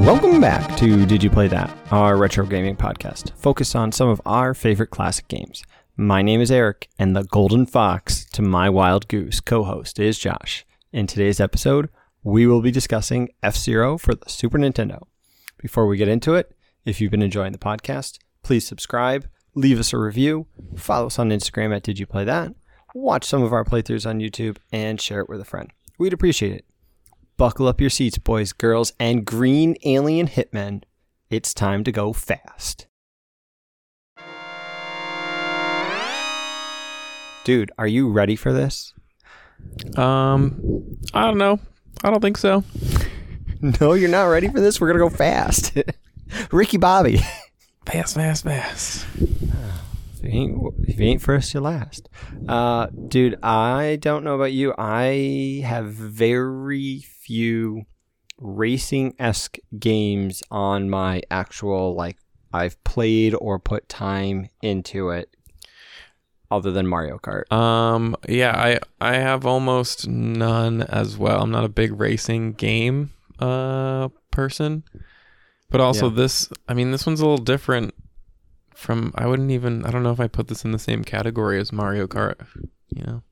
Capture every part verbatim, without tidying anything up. Welcome back to Did You Play That?, our retro gaming podcast focused on some of our favorite classic games. My name is Eric, and the Golden Fox to my Wild Goose co-host is Josh. In today's episode, we will be discussing F-Zero for the Super Nintendo. Before we get into it, if you've been enjoying the podcast, please subscribe, leave us a review, follow us on Instagram at Did You Play That?, watch some of our playthroughs on YouTube, and share it with a friend. We'd appreciate it. Buckle up your seats, boys, girls, and green alien hitmen. It's time to go fast. Dude, are you ready for this? Um, I don't know. I don't think so. No, you're not ready for this? We're going to go fast. Ricky Bobby. Fast, fast, fast. If you ain't, if you ain't first, you're last. Uh, dude, I don't know about you. I have very few racing-esque games on my actual, like, I've played or put time into it, other than Mario Kart. Um, yeah, I, I have almost none as well. I'm not a big racing game uh, person. But also yeah. this, I mean, this one's a little different. From I wouldn't even I don't know if I put this in the same category as Mario Kart, you know.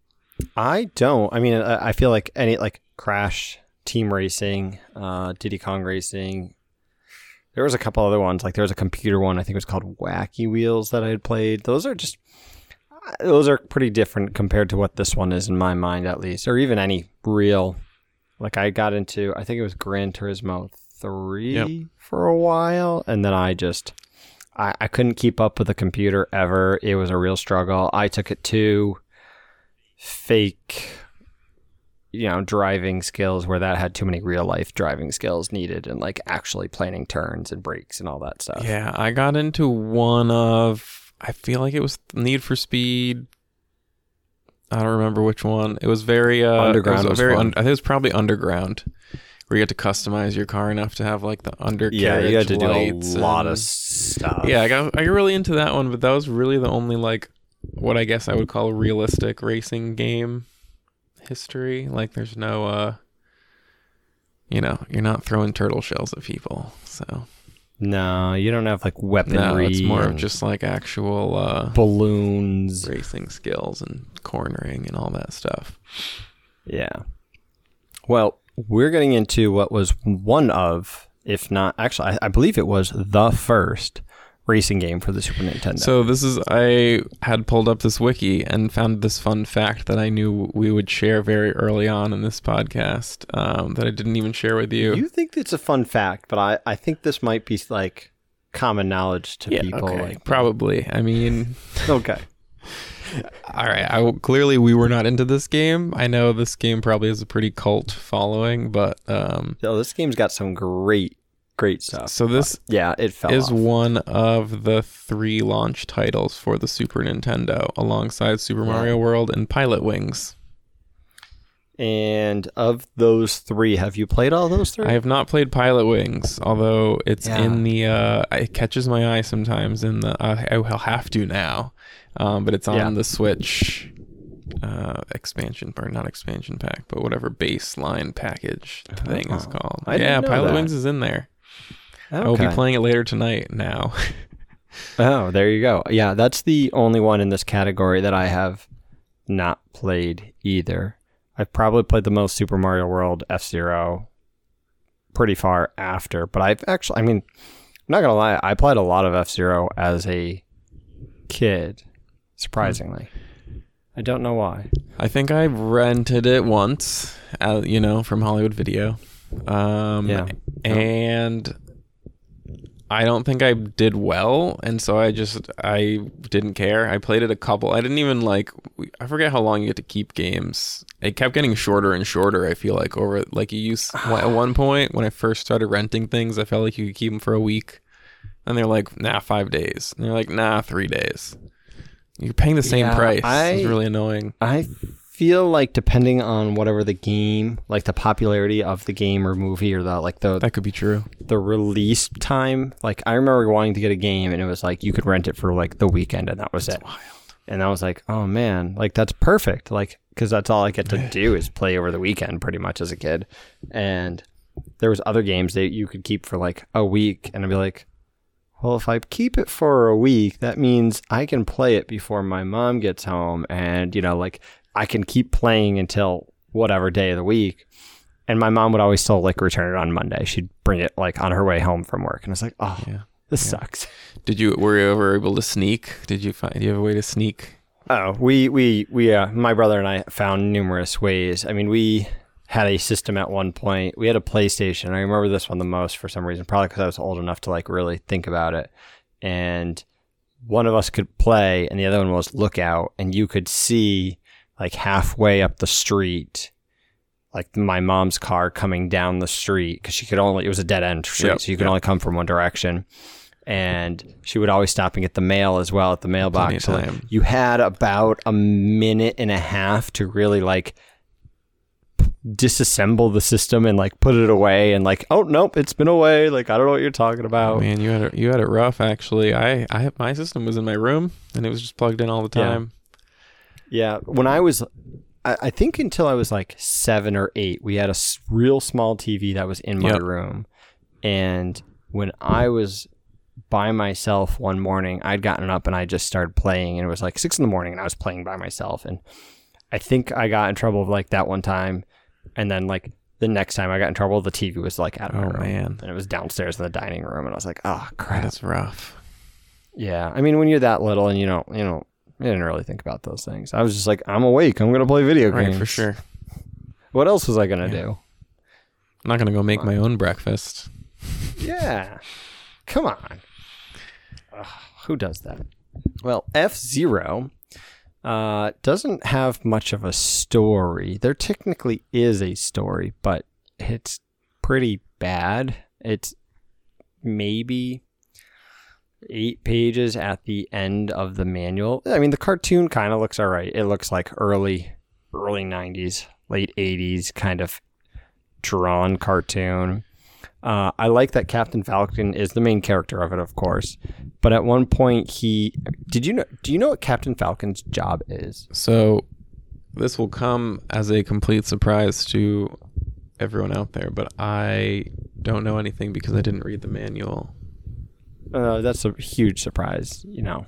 I don't. I mean, I, I feel like any like Crash Team Racing, uh, Diddy Kong Racing. There was a couple other ones. Like there was a computer one. I think it was called Wacky Wheels that I had played. Those are just those are pretty different compared to what this one is in my mind, at least, or even any real. Like I got into I think it was Gran Turismo three yep. for a while, and then I just. I couldn't keep up with the computer ever. It was a real struggle. I took it to fake, you know, driving skills where that had too many real life driving skills needed and like actually planning turns and brakes and all that stuff. Yeah, I got into one of, I feel like it was Need for Speed. I don't remember which one. It was very, uh, underground. It was was very un- I think it was probably Underground. Where you had to customize your car enough to have like the undercarriage. Yeah, you had to do a lot and, of stuff. Yeah, I got I got really into that one, but that was really the only like what I guess I would call realistic racing game history. Like, there's no, uh, you know, you're not throwing turtle shells at people. So no, you don't have like weaponry. No, it's more of just like actual uh, balloons, racing skills, and cornering and all that stuff. Yeah. Well. We're getting into what was one of, if not, actually, I, I believe it was the first racing game for the Super Nintendo. So this is, I had pulled up this wiki and found this fun fact that I knew we would share very early on in this podcast um, that I didn't even share with you. You think it's a fun fact, but I, I think this might be like common knowledge to yeah, people. Okay. Like, probably. I mean. Okay. All right. I w- clearly we were not into this game. I know this game probably has a pretty cult following, but um, oh, this game's got some great, great stuff. So this, uh, yeah, it fell is off. One of the three launch titles for the Super Nintendo, alongside Super Mario World and Pilot Wings. And of those three, have you played all those three? I have not played Pilot Wings, although it's yeah. in the. Uh, it catches my eye sometimes. In the, uh, I'll have to now. Um, but it's on yeah. the Switch uh, expansion, or not expansion pack, but whatever baseline package the thing oh, is called. I yeah, Pilot that. Wings is in there. Okay. I will be playing it later tonight now. Oh, there you go. Yeah, that's the only one in this category that I have not played either. I've probably played the most Super Mario World, F-Zero, pretty far after. But I've actually, I mean, I'm not going to lie, I played a lot of F-Zero as a kid. Surprisingly, I don't know why. I think I rented it once, uh, you know, from Hollywood Video. Um, yeah. And I don't think I did well. And so I just, I didn't care. I played it a couple. I didn't even like, I forget how long you get to keep games. It kept getting shorter and shorter, I feel like, over, like you used, at one point when I first started renting things, I felt like you could keep them for a week. And they're like, nah, five days. And they're like, nah, three days. You're paying the same yeah, price. I, it's really annoying. I feel like depending on whatever the game, like the popularity of the game or movie or the like the that could be true. The release time. Like I remember wanting to get a game and it was like you could rent it for like the weekend and that was that's it. Wild. And I was like, oh man, like that's perfect. Like because that's all I get to do is play over the weekend pretty much as a kid. And there was other games that you could keep for like a week, and I'd be like, well, if I keep it for a week, that means I can play it before my mom gets home, and, you know, like I can keep playing until whatever day of the week. And my mom would always still like return it on Monday. She'd bring it like on her way home from work, and I was like, oh, yeah, this yeah. sucks. Did you were you ever able to sneak? Did you find do you have a way to sneak? Oh, we we we uh, my brother and I found numerous ways. I mean, we had a system at one point. We had a PlayStation. I remember this one the most for some reason, probably because I was old enough to like really think about it. And one of us could play, and the other one was look out, and you could see like halfway up the street, like my mom's car coming down the street, because she could only, it was a dead end street, yep, so you could yep. only come from one direction. And she would always stop and get the mail as well at the mailbox. So like, you had about a minute and a half to really like p- disassemble the system and like put it away and like, oh nope, it's been away. Like I don't know what you're talking about. Oh, man, you had it, you had it rough actually. I I have, my system was in my room and it was just plugged in all the time. Yeah, yeah. When I was, I, I think until I was like seven or eight, we had a s- real small T V that was in my yep. room, and when I was by myself one morning, I'd gotten up and I just started playing, and it was like six in the morning and I was playing by myself, and I think I got in trouble like that one time, and then like the next time I got in trouble, the T V was like out of my room. Oh man. And it was downstairs in the dining room, and I was like, oh crap, that's rough. Yeah, I mean, when you're that little and you don't you know I didn't really think about those things. I was just like, I'm awake, I'm gonna play video games. Right, for sure. What else was I gonna yeah. do? I'm not gonna go make my own breakfast. Yeah, come on. Ugh, who does that? Well, F-Zero uh, doesn't have much of a story. There technically is a story, but it's pretty bad. It's maybe eight pages at the end of the manual. I mean, the cartoon kind of looks all right. It looks like early, early nineties, late eighties kind of drawn cartoon. Uh, I like that Captain Falcon is the main character of it, of course. But at one point, he did you know? Do you know what Captain Falcon's job is? So this will come as a complete surprise to everyone out there, but I don't know anything because I didn't read the manual. Uh, that's a huge surprise, you know.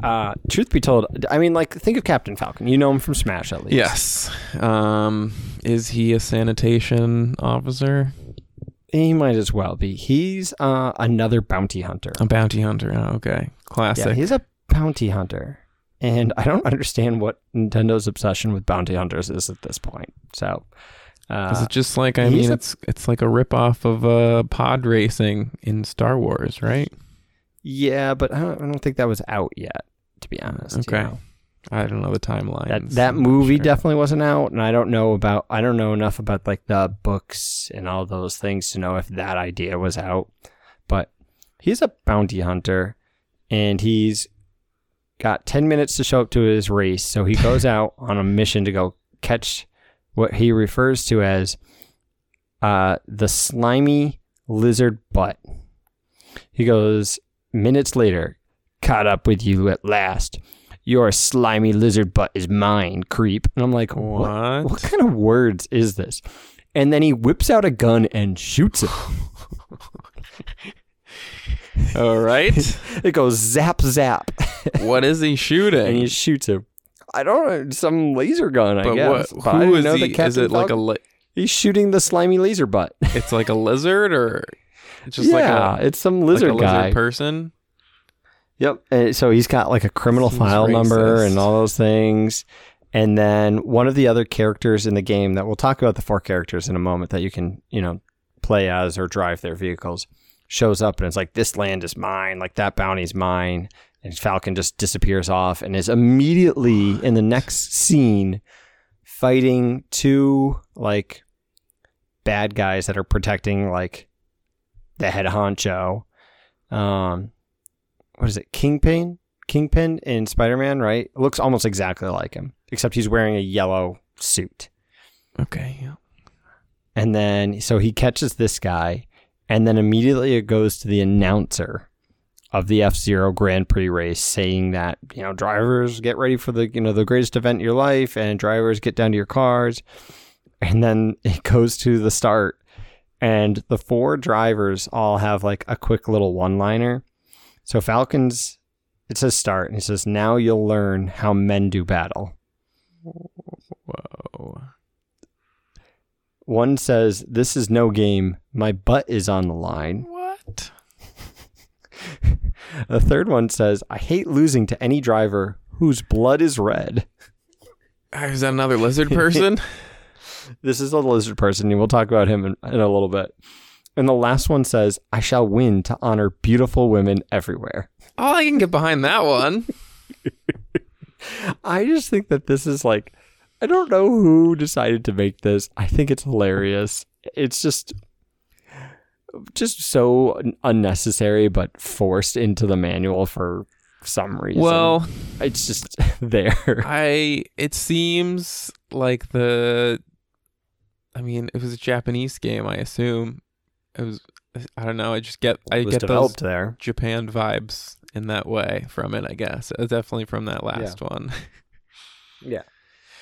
Uh, truth be told, I mean, like, think of Captain Falcon. You know him from Smash, at least. Yes. Um, is he a sanitation officer? He might as well be. He's uh, another bounty hunter. A bounty hunter. Oh, okay. Classic. Yeah, he's a bounty hunter. And I don't understand what Nintendo's obsession with bounty hunters is at this point. So, uh, is it just like, I mean, a, it's it's like a ripoff of uh, pod racing in Star Wars, right? Yeah, but I don't, I don't think that was out yet, to be honest. Okay. You know? I don't know the timeline. That, that movie sure. definitely wasn't out, and I don't know about I don't know enough about like the books and all those things to know if that idea was out. But he's a bounty hunter, and he's got ten minutes to show up to his race, so he goes out on a mission to go catch what he refers to as uh, the slimy lizard butt. He goes, minutes later, caught up with you at last. Your slimy lizard butt is mine, creep. And I'm like, what? What, what kind of words is this? And then he whips out a gun and shoots it. All right. It goes zap, zap. What is he shooting? And he shoots him. I don't know. Some laser gun, but I guess. What, but who I is know he? The is it like a... Li- He's shooting the slimy laser butt. It's like a lizard or... It's just yeah, like a, it's some lizard like a guy. Lizard person. Yep. And so he's got like a criminal Seems file racist. number and all those things. And then one of the other characters in the game that we'll talk about, the four characters in a moment that you can, you know, play as or drive their vehicles, shows up and it's like, this land is mine. Like that bounty's mine. And Falcon just disappears off and is immediately what? in the next scene fighting two like bad guys that are protecting like the head honcho. Um, What is it? Kingpin? Kingpin in Spider-Man, right? It looks almost exactly like him, except he's wearing a yellow suit. Okay, yeah. And then, so he catches this guy, and then immediately it goes to the announcer of the F-Zero Grand Prix race saying that, you know, drivers get ready for the, you know, the greatest event in your life, and drivers get down to your cars. And then it goes to the start, And the four drivers all have like a quick little one-liner. So Falcon's, it says start, and it says, now you'll learn how men do battle. Whoa. One says, this is no game. My butt is on the line. What? The third one says, I hate losing to any driver whose blood is red. Is that another lizard person? This is a lizard person, and we'll talk about him in, in a little bit. And the last one says, I shall win to honor beautiful women everywhere. Oh, I can get behind that one. I just think that this is like, I don't know who decided to make this. I think it's hilarious. It's just, just so unnecessary, but forced into the manual for some reason. Well, it's just there. I, it seems like the, I mean, it was a Japanese game, I assume. It was, I don't know. I just get, I get those there. Japan vibes in that way from it, I guess. Definitely from that last yeah. one. yeah.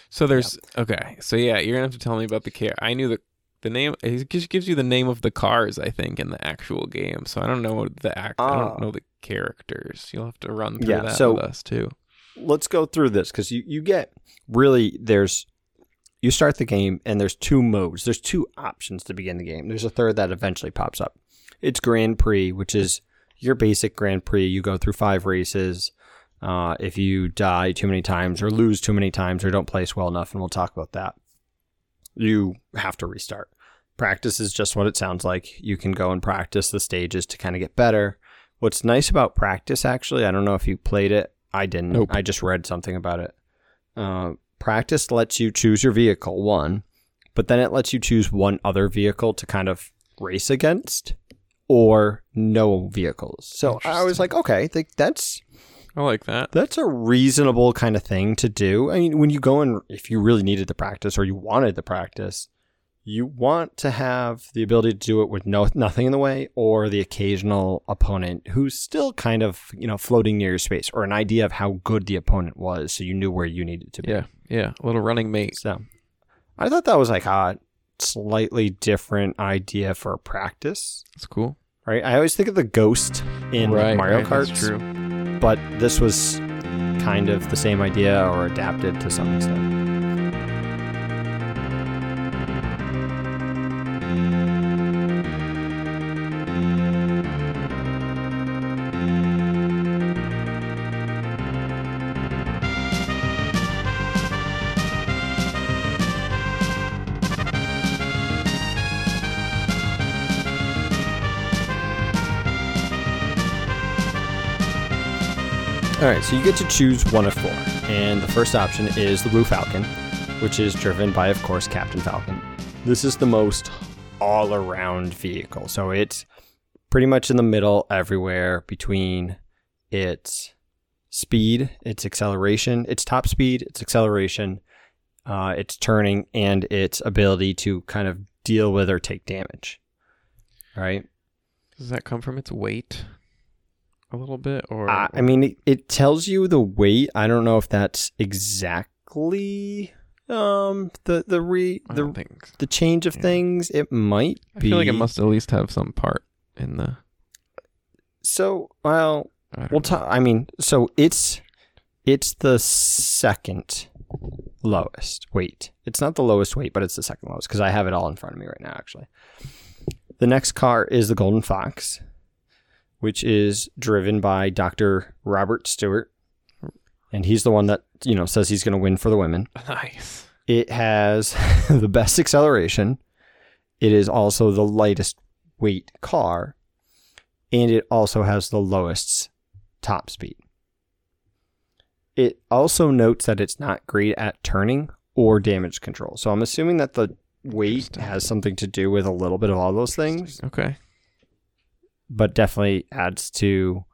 So there's, yeah. okay. So yeah, you're gonna have to tell me about the car. I knew the, the name, it just gives you the name of the cars, I think, in the actual game. So I don't know the act, uh, I don't know the characters. You'll have to run through yeah, that so with us too. Let's go through this because you, you get really, there's, you start the game, and there's two modes. There's two options to begin the game. There's a third that eventually pops up. It's Grand Prix, which is your basic Grand Prix. You go through five races. Uh, if you die too many times or lose too many times or don't place well enough, and we'll talk about that, you have to restart. Practice is just what it sounds like. You can go and practice the stages to kind of get better. What's nice about practice, actually, I don't know if you played it. I didn't. Nope. I just read something about it. Uh, Practice lets you choose your vehicle, one, but then it lets you choose one other vehicle to kind of race against or no vehicles. So I was like, okay, th- that's... I like that. That's a reasonable kind of thing to do. I mean, when you go and if you really needed the practice or you wanted the practice, you want to have the ability to do it with no nothing in the way or the occasional opponent who's still kind of, you know, floating near your space or an idea of how good the opponent was so you knew where you needed to be. Yeah, yeah, a little running mate. So I thought that was like a slightly different idea for a practice. That's cool. Right? I always think of the ghost in right, Mario right, Kart. That's true. But this was kind of the same idea or adapted to some extent. All right, so you get to choose one of four, and the first option is the Blue Falcon, which is driven by, of course, Captain Falcon. This is the most all-around vehicle, so it's pretty much in the middle everywhere between its speed, its acceleration, its top speed, its acceleration, uh, its turning, and its ability to kind of deal with or take damage. All right. Does that come from its weight? A little bit, or uh, I mean, it, it tells you the weight. I don't know if that's exactly um the the re the, think so. the change of yeah. things. It might be. I feel like it must at least have some part in the. So well, we'll talk. I mean, so it's it's the second lowest weight. It's not the lowest weight, but it's the second lowest because I have it all in front of me right now. Actually, the next car is the Golden Fox, which is driven by Doctor Robert Stewart. And he's the one that, you know, says he's going to win for the women. Nice. It has the best acceleration. It is also the lightest weight car. And it also has the lowest top speed. It also notes that it's not great at turning or damage control. So I'm assuming that the weight has something to do with a little bit of all those things. Okay. But definitely adds to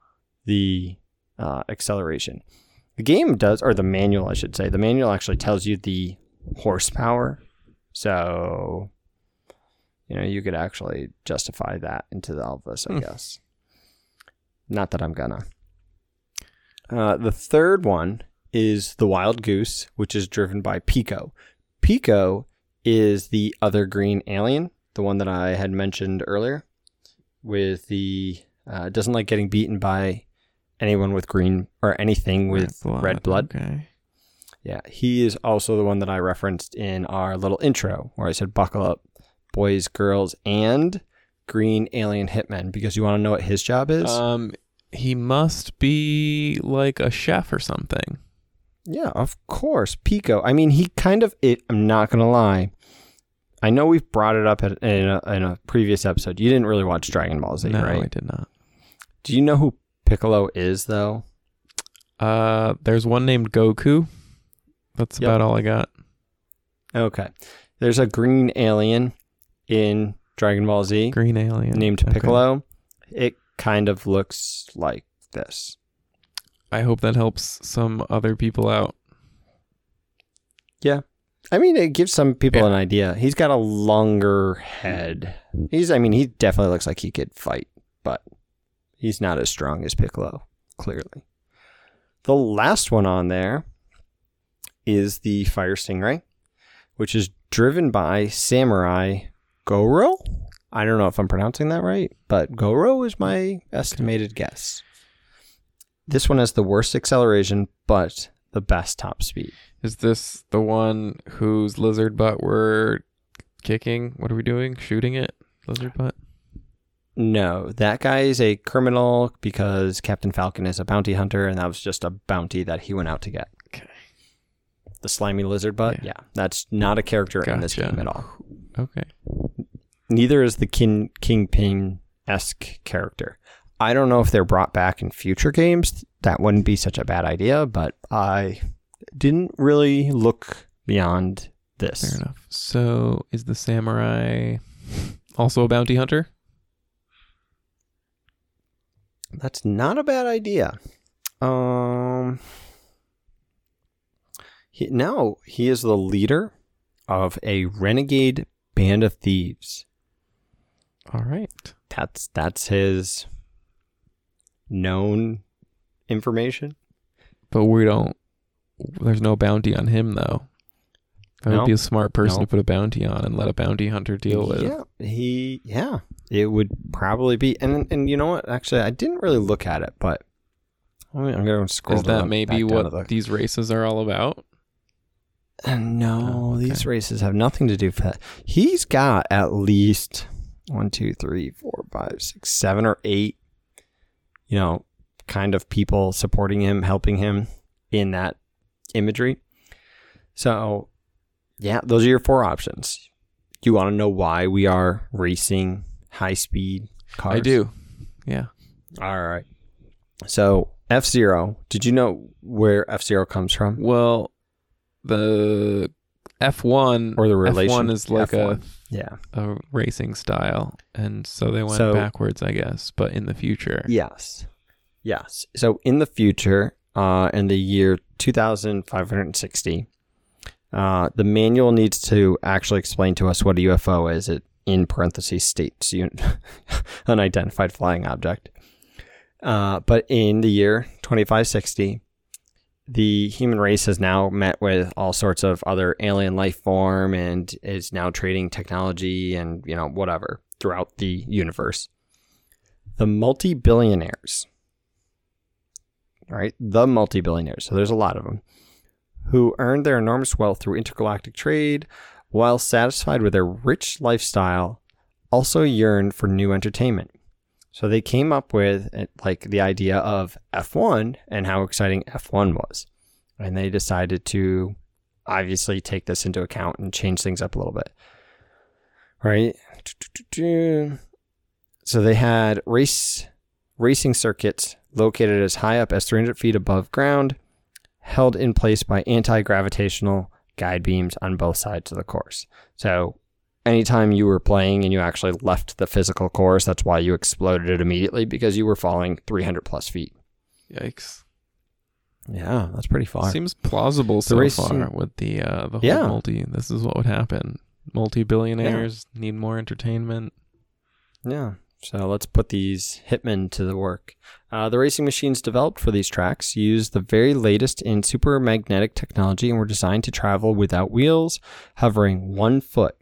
the uh, acceleration. The game does, or the manual, I should say. The manual actually tells you the horsepower. So, you know, you could actually justify that into all of this, I mm. guess. Not that I'm gonna. Uh, the third one is the Wild Goose, which is driven by Pico. Pico is the other green alien. the one that I had mentioned earlier, with the uh, doesn't like getting beaten by anyone with green or anything with red blood. Red blood. Okay. Yeah, he is also the one that I referenced in our little intro where I said, buckle up, boys, girls, and green alien hitmen, because you want to know what his job is? Um, he must be like a chef or something. Yeah, of course. Pico. I mean, he kind of, it, I'm not going to lie. I know we've brought it up in a, in a previous episode. You didn't really watch Dragon Ball Z, no, right? No, I did not. Do you know who Piccolo is, though? Uh, there's one named Goku. That's yep. about all I got. Okay. There's a green alien in Dragon Ball Z. Green alien. Named Piccolo. Okay. It kind of looks like this. I hope that helps some other people out. Yeah. I mean, it gives some people yeah. an idea. He's got a longer head. He's, I mean, he definitely looks like he could fight, but he's not as strong as Piccolo, clearly. The last one on there is the Fire Stingray, which is driven by Samurai Goro. I don't know if I'm pronouncing that right, but Goro is my estimated okay. guess. This one has the worst acceleration, but the best top speed. Is this the one whose lizard butt we're kicking? What are we doing? Shooting it? Lizard butt? No, that guy is a criminal because Captain Falcon is a bounty hunter, and that was just a bounty that he went out to get. Okay. The slimy lizard butt? Yeah. yeah. That's not a character gotcha. in this game at all. Okay. Neither is the King Kingpin-esque character. I don't know if they're brought back in future games. That wouldn't be such a bad idea, but I didn't really look beyond this. Fair enough. So is the samurai also a bounty hunter? That's not a bad idea. Um... He, no, he is the leader of a renegade band of thieves. All right. That's that's his known information. But we don't, there's no bounty on him, though. That no, would be a smart person no. to put a bounty on and let a bounty hunter deal with. Yeah, he, yeah, it would probably be. And, and you know what? Actually, I didn't really look at it, but I'm going to scroll down. Is that down, maybe what the... these races are all about? And no, oh, okay. these races have nothing to do with that. He's got at least one, two, three, four, five, six, seven, or eight, you know, kind of people supporting him, helping him in that imagery. So, yeah, those are your four options. Do you want to know why we are racing high-speed cars? I do. Yeah. All right. So, F-Zero, did you know where F-Zero comes from? Well, the F one or the relation F one is like F one. a yeah a racing style, and so they went so, backwards, I guess, but in the future. Yes, yes. So in the future, uh, in the year two thousand five hundred sixty, uh, the manual needs to actually explain to us what a U F O is. It in parentheses states un- unidentified flying object. Uh, but in the year twenty-five sixty, the human race has now met with all sorts of other alien life form and is now trading technology and, you know, whatever throughout the universe. The multi-billionaires, right? The multi-billionaires. So there's a lot of them who earned their enormous wealth through intergalactic trade while satisfied with their rich lifestyle, also yearned for new entertainment. So they came up with like the idea of F one and how exciting F one was. And they decided to obviously take this into account and change things up a little bit. Right? So they had race racing circuits located as high up as three hundred feet above ground, held in place by anti-gravitational guide beams on both sides of the course. So anytime you were playing and you actually left the physical course, that's why you exploded it immediately, because you were falling three hundred plus feet. Yikes. Yeah, that's pretty far. Seems plausible so far with the uh, the whole yeah. multi. This is what would happen. Multi-billionaires yeah. need more entertainment. Yeah. So let's put these hitmen to the work. Uh, the racing machines developed for these tracks used the very latest in super magnetic technology and were designed to travel without wheels, hovering one foot.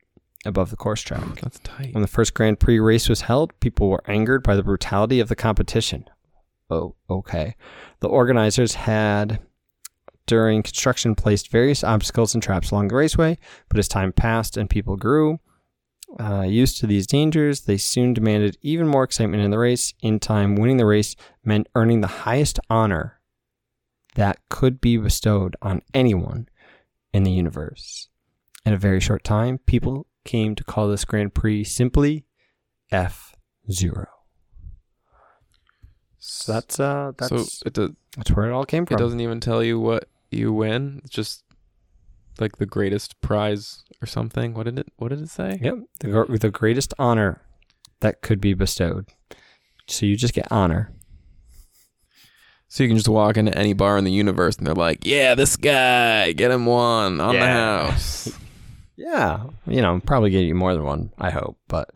above the course track. That's tight. When the first Grand Prix race was held, people were angered by the brutality of the competition. Oh, okay. The organizers had, during construction, placed various obstacles and traps along the raceway, but as time passed and people grew uh, used to these dangers, they soon demanded even more excitement in the race. In time, winning the race meant earning the highest honor that could be bestowed on anyone in the universe. In a very short time, people came to call this Grand Prix simply F-Zero. So that's uh, that's so it does, that's where it all came from. It doesn't even tell you what you win. It's just like the greatest prize or something. What did it? What did it say? Yep, the the greatest honor that could be bestowed. So you just get honor. So you can just walk into any bar in the universe and they're like, "Yeah, this guy, get him one on yeah. the house." Yeah, you know, probably get you more than one. I hope, but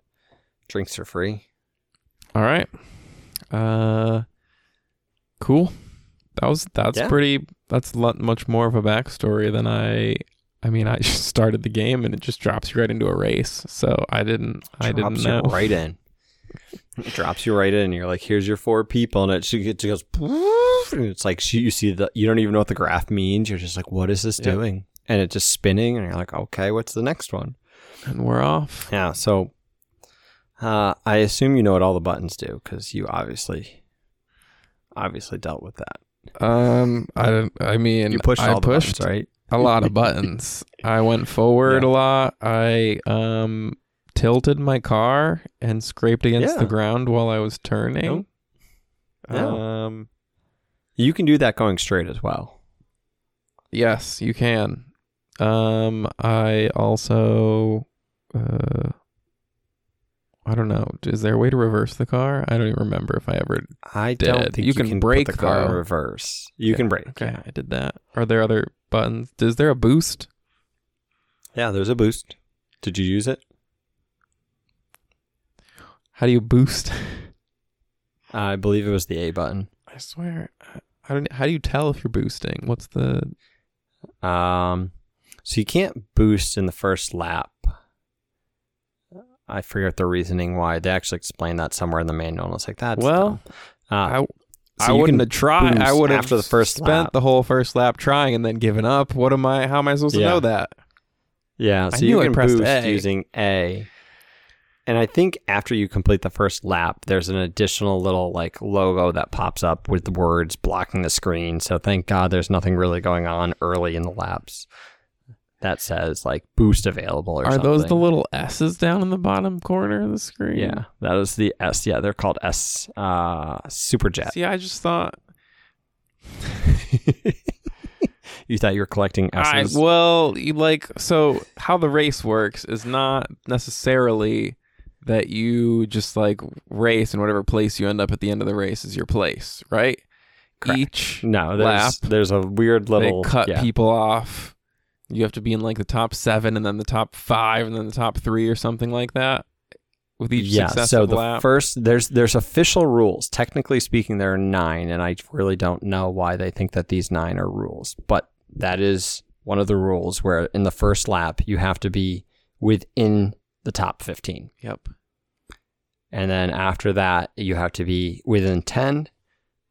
drinks are free. All right. Uh, cool. That was that's yeah. pretty. That's a lot, much more of a backstory than I. I mean, I just started the game and it just drops you right into a race. So I didn't. Drops I didn't know. You right in. It drops you right in. You're like, here's your four people, and it, it goes. And it's like you see the. You don't even know what the graph means. You're just like, what is this yeah. doing? And it's just spinning, and you're like, okay, what's the next one? And we're off. Yeah. So. Uh, I assume you know what all the buttons do because you obviously, obviously dealt with that. Um, I I mean, you pushed I all the pushed buttons, right? A lot of buttons. I went forward yeah. a lot. I um tilted my car and scraped against yeah. the ground while I was turning. Nope. Yeah. Um, you can do that going straight as well. Yes, you can. Um, I also. Uh, I don't know. Is there a way to reverse the car? I don't even remember if I ever I did. Don't think you, you can, can brake the car though. Reverse. You yeah. can brake. Okay, yeah. I did that. Are there other buttons? Is there a boost? Yeah, there's a boost. Did you use it? How do you boost? I believe it was the A button. I swear. I don't. How do you tell if you're boosting? What's the? Um. So you can't boost in the first lap. I forget the reasoning why. They actually explained that somewhere in the manual. And I was like, that's well, uh, I, so I wouldn't have tried. I would have after the first spent lap. the whole first lap trying and then given up. What am I? How am I supposed yeah. to know that? Yeah, so I you can boost A. using A. And I think after you complete the first lap, there's an additional little like logo that pops up with the words blocking the screen. So thank God there's nothing really going on early in the laps. That says, like, boost available or Are something. Are those the little S's down in the bottom corner of the screen? Yeah, that is the S. Yeah, they're called S uh, Superjet. See, I just thought... You thought you were collecting S's? I, well, you like, so how the race works is not necessarily that you just, like, race and whatever place you end up at the end of the race is your place, right? Correct. Each no, there's, lap... There's a weird little... They cut yeah. people off... You have to be in like the top seven and then the top five and then the top three or something like that with each yeah, successive so the lap. First, there's there's official rules. Technically speaking, there are nine, and I really don't know why they think that these nine are rules. But that is one of the rules where in the first lap, you have to be within the top fifteen. Yep. And then after that, you have to be within ten,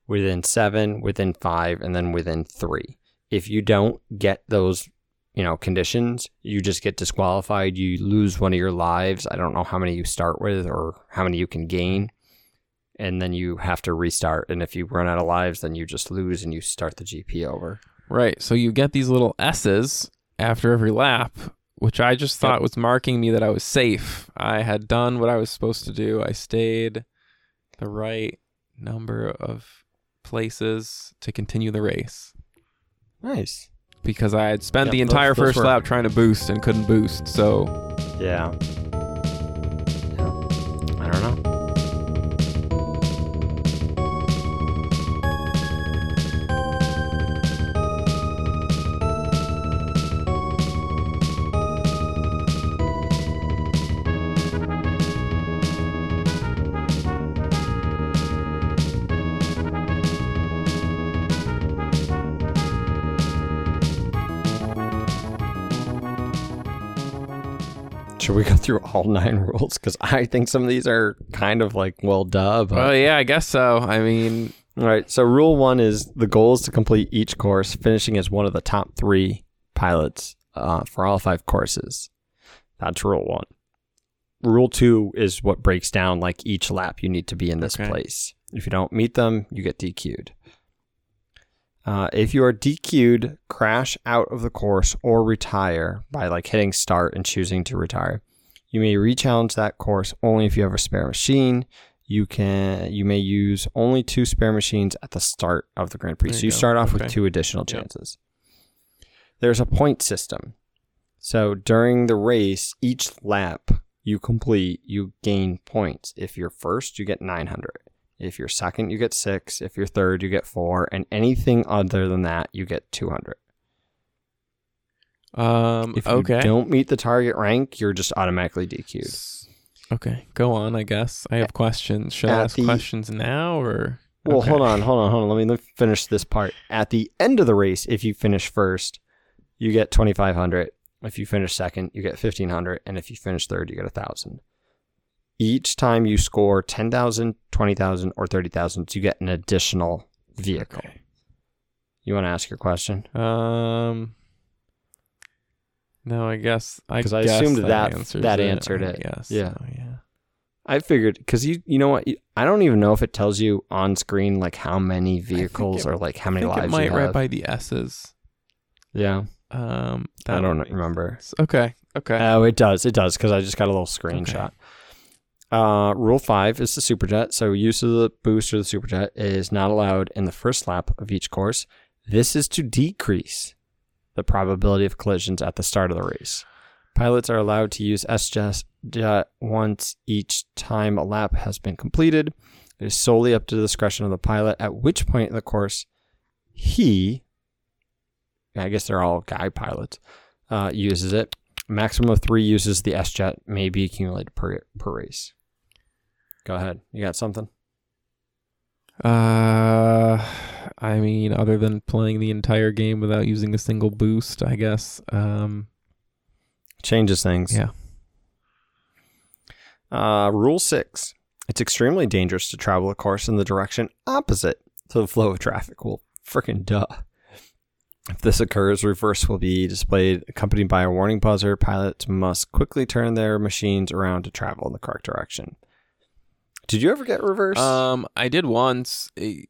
within seven, within five, and then within three. If you don't get those you know, conditions, you just get disqualified. You lose one of your lives. I don't know how many you start with or how many you can gain. And then you have to restart. And if you run out of lives, then you just lose and you start the G P over. Right. So you get these little S's after every lap, which I just thought yep. was marking me that I was safe. I had done what I was supposed to do. I stayed the right number of places to continue the race. Nice. Because I had spent yep, the entire those, those first were... lap trying to boost and couldn't boost, so... Yeah. yeah. I don't know. Should we go through all nine rules? Because I think some of these are kind of like, well, duh. But... Well, yeah, I guess so. I mean... All right. So rule one is the goal is to complete each course, finishing as one of the top three pilots uh, for all five courses. That's rule one. Rule two is what breaks down like each lap you need to be in this okay. place. If you don't meet them, you get D Q'd. Uh, if you are D Q'd, crash out of the course or retire by like hitting start and choosing to retire. You may re-challenge that course only if you have a spare machine. You can you may use only two spare machines at the start of the Grand Prix. You so you go. start off okay. with two additional chances. Yep. There's a point system. So during the race, each lap you complete, you gain points. If you're first, you get nine hundred. If you're second, you get six. If you're third, you get four. And anything other than that, you get two hundred. Um, if you okay. don't meet the target rank, you're just automatically D Q'd. Okay, go on, I guess. I have questions. Should I ask the, questions now? or? Well, okay. hold on, hold on, hold on. Let me, let me finish this part. At the end of the race, if you finish first, you get twenty-five hundred. If you finish second, you get fifteen hundred. And if you finish third, you get one thousand. Each time you score ten thousand, twenty thousand, or thirty thousand, you get an additional vehicle. Okay. You want to ask your question? Um... No, I guess I because I assumed that that, that answered it. Yes. Yeah, so, yeah. I figured because you you know what you, I don't even know if it tells you on screen like how many vehicles it, or like how many I think lives it might you have. Right by the S's. Yeah. Um. That I don't remember. Sense. Okay. Okay. Oh, it does. It does because I just got a little screenshot. Okay. Uh, rule five is the superjet. So use of the boost or the superjet is not allowed in the first lap of each course. This is to decrease the probability of collisions at the start of the race. Pilots are allowed to use S J once each time a lap has been completed. It is solely up to the discretion of the pilot at which point in the course he, I guess they're all guy pilots, uh, uses it. Maximum of three uses the S J may be accumulated per per race. Go ahead. You got something? Uh, I mean, other than playing the entire game without using a single boost, I guess. Um, Changes things. Yeah. Uh, rule six. It's extremely dangerous to travel a course in the direction opposite to the flow of traffic. Well, frickin' duh. If this occurs, reverse will be displayed accompanied by a warning buzzer. Pilots must quickly turn their machines around to travel in the correct direction. Did you ever get reverse? Um, I did once. It,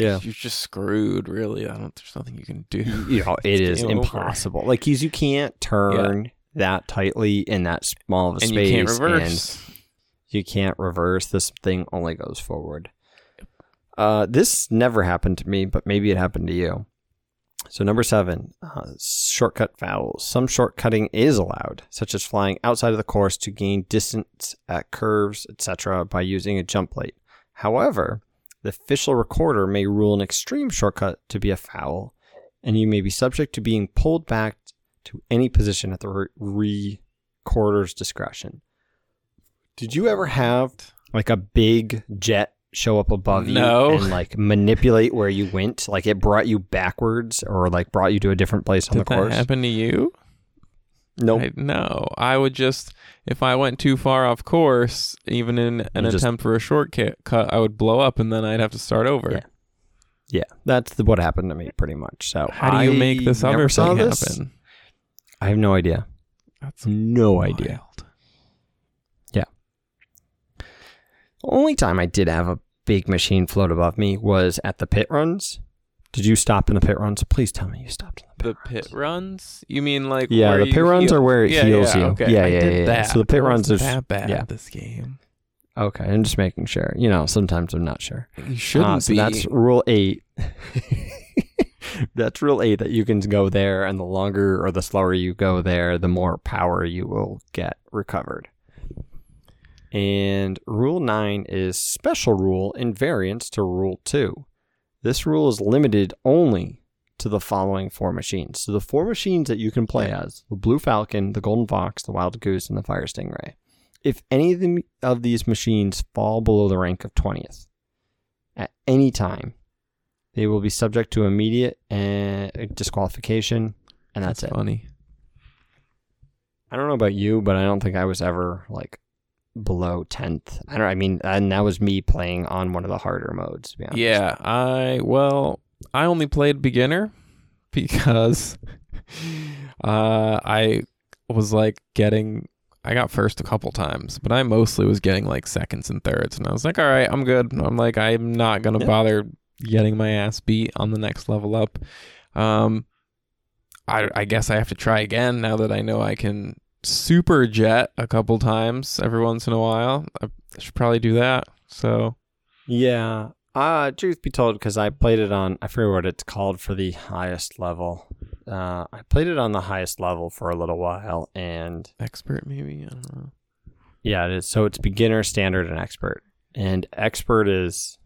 yeah. You're just screwed, really. I don't. There's nothing you can do. You know, it is impossible. Over. Like, cause you can't turn yeah. that tightly in that small of a and space. You can't reverse. And you can't reverse. This thing only goes forward. Uh, this never happened to me, but maybe it happened to you. So number seven, uh, shortcut fouls. Some shortcutting is allowed, such as flying outside of the course to gain distance at curves, et cetera, by using a jump plate. However, the official recorder may rule an extreme shortcut to be a foul, and you may be subject to being pulled back to any position at the re- recorder's discretion. Did you ever have like a big jet show up above no. you and like manipulate where you went, like it brought you backwards or like brought you to a different place Did on the that course? Happen to you? Nope. I, no, I would just if I went too far off course, even in an you attempt just, for a shortcut, I would blow up and then I'd have to start over. Yeah, yeah that's the, what happened to me pretty much. So how do you I make this other thing this? happen? I have no idea. That's no wild. idea. The only time I did have a big machine float above me was at the pit runs. Did you stop in the pit runs? Please tell me you stopped in the pit the runs. The pit runs? You mean like yeah, where the pit runs heal- are where it yeah, heals yeah, you. Okay. Yeah, I yeah, did yeah. That. So the pit it runs are that bad yeah. this game. Okay, I'm just making sure. You know, sometimes I'm not sure. You shouldn't uh, so be. That's rule eight. That's rule eight that you can go there, and the longer or the slower you go there, the more power you will get recovered. And rule nine is special rule in variance to rule two. This rule is limited only to the following four machines. So the four machines that you can play as, the Blue Falcon, the Golden Fox, the Wild Goose, and the Fire Stingray. If any of, them, of these machines fall below the rank of twentieth at any time, they will be subject to immediate uh, disqualification, and that's, that's it. Funny. I don't know about you, but I don't think I was ever like below tenth. I don't. I mean, and that was me playing on one of the harder modes, to be honest. Yeah, I well, I only played beginner because uh, I was like getting. I got first a couple times, but I mostly was getting like seconds and thirds, and I was like, all right, I'm good. I'm like, I'm not gonna bother getting my ass beat on the next level up. Um, I, I guess I have to try again now that I know I can super jet a couple times every once in a while. I should probably do that. So, yeah. Uh, truth be told, because I played it on, I forget what it's called for the highest level. Uh, I played it on the highest level for a little while, and expert maybe, I don't know. Yeah, it is. So it's beginner, standard, and expert. And expert is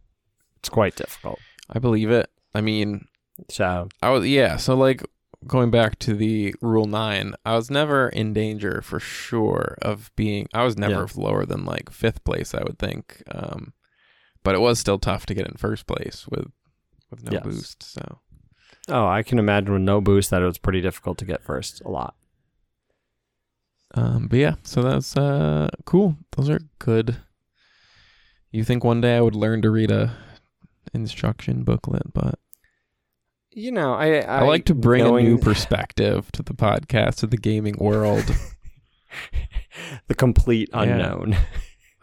it's quite difficult. I believe it. I mean, so I was yeah. So like going back to the rule nine, I was never in danger for sure of being. I was never yeah. lower than like fifth place, I would think. Um. But it was still tough to get in first place with with no yes. boost. So, oh, I can imagine with no boost that it was pretty difficult to get first a lot. Um, but yeah, so that's uh cool. Those are good. You think one day I would learn to read a instruction booklet, but you know, I I, I like to bring knowing... a new perspective to the podcast, to the gaming world, the complete unknown. Yeah.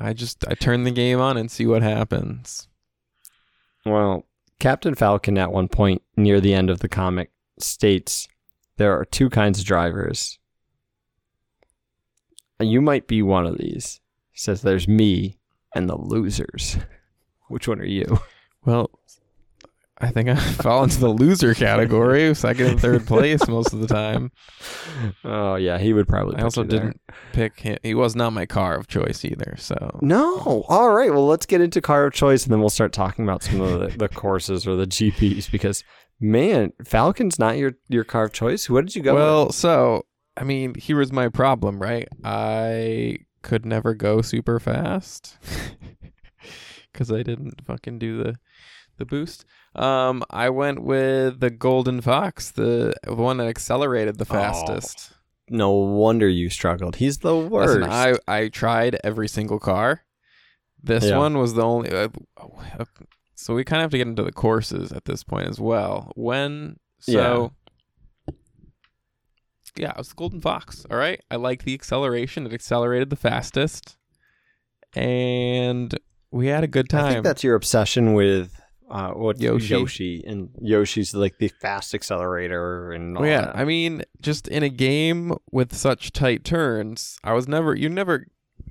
I just, I turn the game on and see what happens. Well, Captain Falcon at one point near the end of the comic states, there are two kinds of drivers. You might be one of these. He says, there's me and the losers. Which one are you? Well, I think I fall into the loser category, second and third place most of the time. Oh yeah, he would probably. Pick I also didn't pick him. He was not my car of choice either. So no. All right. Well, let's get into car of choice, and then we'll start talking about some of the, the courses or the G Ps because man, Falcon's not your your car of choice. What did you go? Well, with? so I mean, here was my problem, right? I could never go super fast because I didn't fucking do the the boost. Um, I went with the Golden Fox, the one that accelerated the fastest. Oh, no wonder you struggled. He's the worst. Listen, I, I tried every single car. This yeah. one was the only... Uh, so we kind of have to get into the courses at this point as well. When... So... Yeah, yeah it was the Golden Fox, all right? I liked the acceleration. It accelerated the fastest. And we had a good time. I think that's your obsession with... Uh, what Yoshi. Yoshi and Yoshi's like the fast accelerator and all oh, yeah. that. I mean, just in a game with such tight turns, I was never. You never.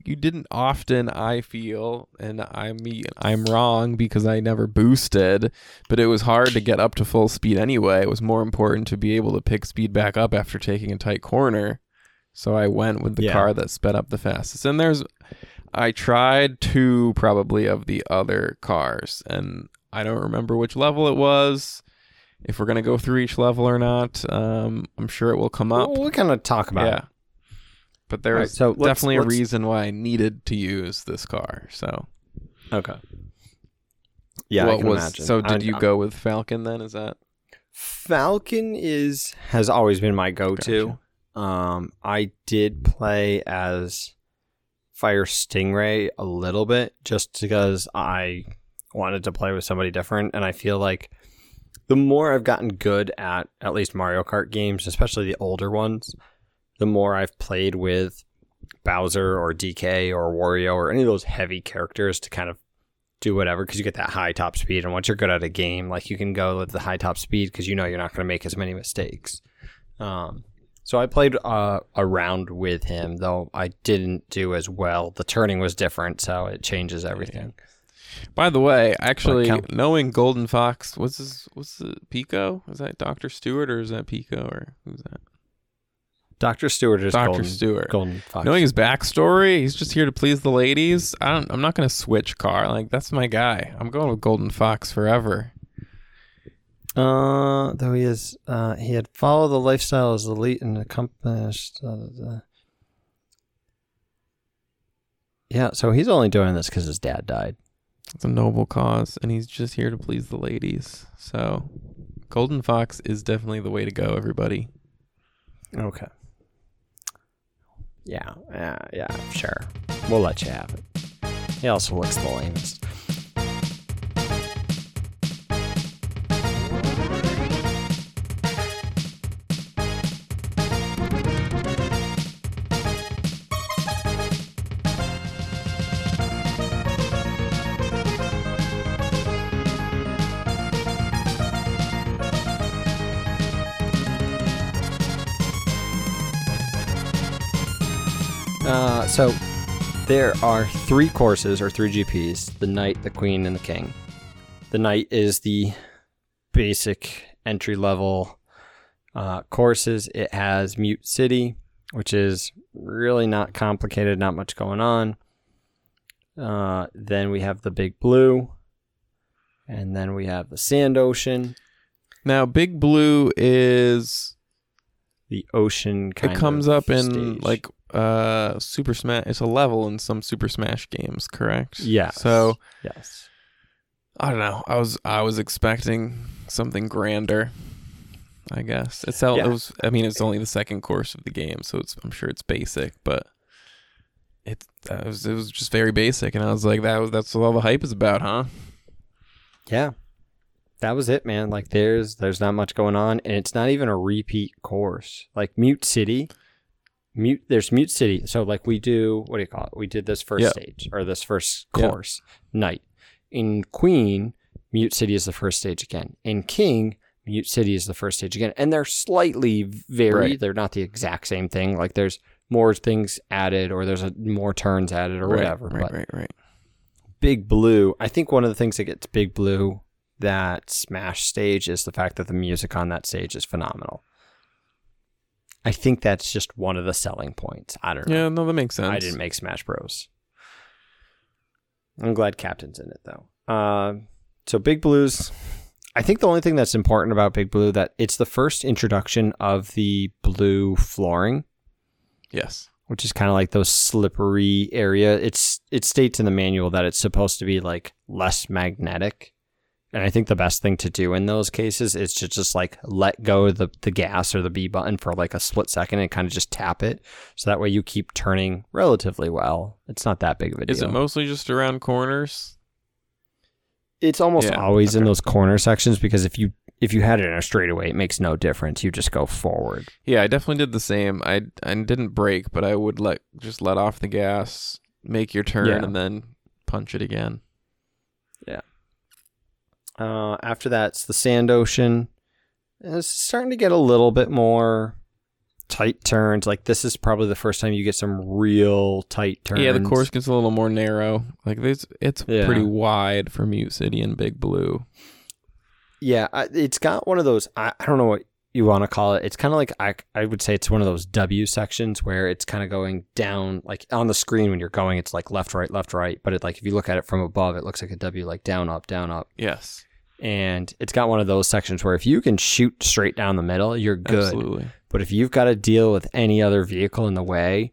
You didn't often. I feel, and I mean, I'm wrong because I never boosted. But it was hard to get up to full speed anyway. It was more important to be able to pick speed back up after taking a tight corner. So I went with the yeah. car that sped up the fastest. And there's, I tried two probably of the other cars and. I don't remember which level it was, if we're going to go through each level or not. Um, I'm sure it will come up. Well, we're going to talk about yeah. it. But there is right, so definitely let's, let's... a reason why I needed to use this car. So, okay. Yeah, what I can was, imagine. So did I, you I, go with Falcon then? Is that? Falcon is has always been my go-to. Gotcha. Um, I did play as Fire Stingray a little bit just because I... wanted to play with somebody different, and I feel like the more I've gotten good at at least Mario Kart games, especially the older ones, the more I've played with Bowser or D K or Wario or any of those heavy characters to kind of do whatever, because you get that high top speed, and once you're good at a game, like you can go with the high top speed because you know you're not going to make as many mistakes. Um, so I played uh, a round with him, though I didn't do as well. The turning was different, so it changes everything. Yeah. By the way, actually, knowing Golden Fox, what's his, what's the Pico? Is that Doctor Stewart or is that Pico or who's that? Doctor Stewart is Doctor Stewart. Golden Fox. Knowing his backstory, he's just here to please the ladies. I don't. I'm not going to switch car. Like that's my guy. I'm going with Golden Fox forever. Uh, though he is, uh, he had followed the lifestyle as elite and accomplished. Uh, uh, yeah, so he's only doing this because his dad died. It's a noble cause, and he's just here to please the ladies. So, Golden Fox is definitely the way to go, everybody. Okay. Yeah, yeah, yeah, sure. We'll let you have it. He also looks the lamest. Uh, so there are three courses or three G Ps, the Knight, the Queen, and the King. The Knight is the basic entry level uh, courses. It has Mute City, which is really not complicated, not much going on. Uh, then we have the Big Blue, and then we have the Sand Ocean. Now, Big Blue is the ocean kind of stage. It comes up in like uh Super Smash. It's a level in some Super Smash games, correct? Yeah. So yes, I don't know. I was I was expecting something grander, I guess. It's all, yeah. it was. I mean, it's only the second course of the game, so it's, I'm sure it's basic, but it uh, it, was, it was just very basic, and I was like, that was that's what all the hype is about, huh? Yeah, that was it, man. Like there's there's not much going on, and it's not even a repeat course. Like Mute City. Mute, there's Mute City. So like we do, what do you call it? We did this first yep. stage or this first course yep. night. In Queen, Mute City is the first stage again. In King, Mute City is the first stage again. And they're slightly varied. Right. They're not the exact same thing. Like there's more things added or there's a, more turns added or right, whatever. Right, but right, right. Big Blue, I think one of the things that gets Big Blue that Smash stage is the fact that the music on that stage is phenomenal. I think that's just one of the selling points. I don't know. Yeah, no, that makes sense. I didn't make Smash Bros. I'm glad Captain's in it, though. Uh, so Big Blue's... I think the only thing that's important about Big Blue that it's the first introduction of the blue flooring. Yes. Which is kind of like those slippery area. It's It states in the manual that it's supposed to be like less magnetic. And I think the best thing to do in those cases is to just like let go of the, the gas or the B button for like a split second and kind of just tap it. So that way you keep turning relatively well. It's not that big of a deal. Is it mostly just around corners? It's almost yeah, always okay. in those corner sections because if you if you had it in a straightaway, it makes no difference. You just go forward. Yeah, I definitely did the same. I, I didn't brake, but I would let just let off the gas, make your turn, yeah. and then punch it again. Yeah. Uh, after that, it's the Sand Ocean. It's starting to get a little bit more tight turns. Like, this is probably the first time you get some real tight turns. Yeah, the course gets a little more narrow. Like, it's, it's yeah. pretty wide for Mute City and Big Blue. Yeah, I, it's got one of those, I, I don't know what you want to call it. It's kind of like, I, I would say it's one of those W sections where it's kind of going down. Like, on the screen when you're going, it's like left, right, left, right. But, it like, if you look at it from above, it looks like a W, like down, up, down, up. Yes. And it's got one of those sections where if you can shoot straight down the middle, you're good. Absolutely. But if you've got to deal with any other vehicle in the way,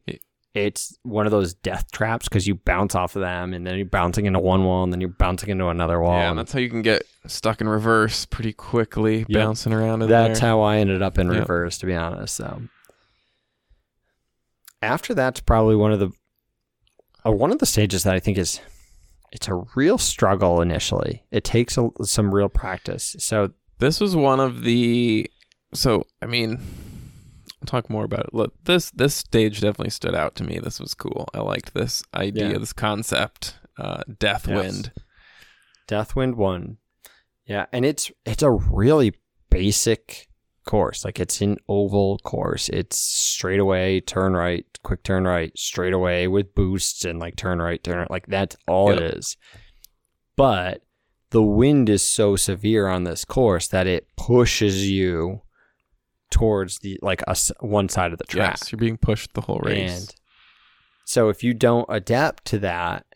it's one of those death traps because you bounce off of them and then you're bouncing into one wall and then you're bouncing into another wall. Yeah, and that's how you can get stuck in reverse pretty quickly, yep. bouncing around in that's there. That's how I ended up in yep. reverse, to be honest. So after that's probably one of the uh, one of the stages that I think is... It's a real struggle initially. It takes a, some real practice. So this was one of the. So I mean, I'll talk more about it. Look, this this stage definitely stood out to me. This was cool. I liked this idea, yeah. this concept. Uh, Deathwind. Yes. Deathwind one. Yeah, and it's it's a really basic course. Like it's an oval course. It's straight away, turn right. Quick turn right, straight away with boosts and like turn right, turn right. Like that's all yep. it is. But the wind is so severe on this course that it pushes you towards the like a, one side of the track. Yes, you're being pushed the whole race. And so if you don't adapt to that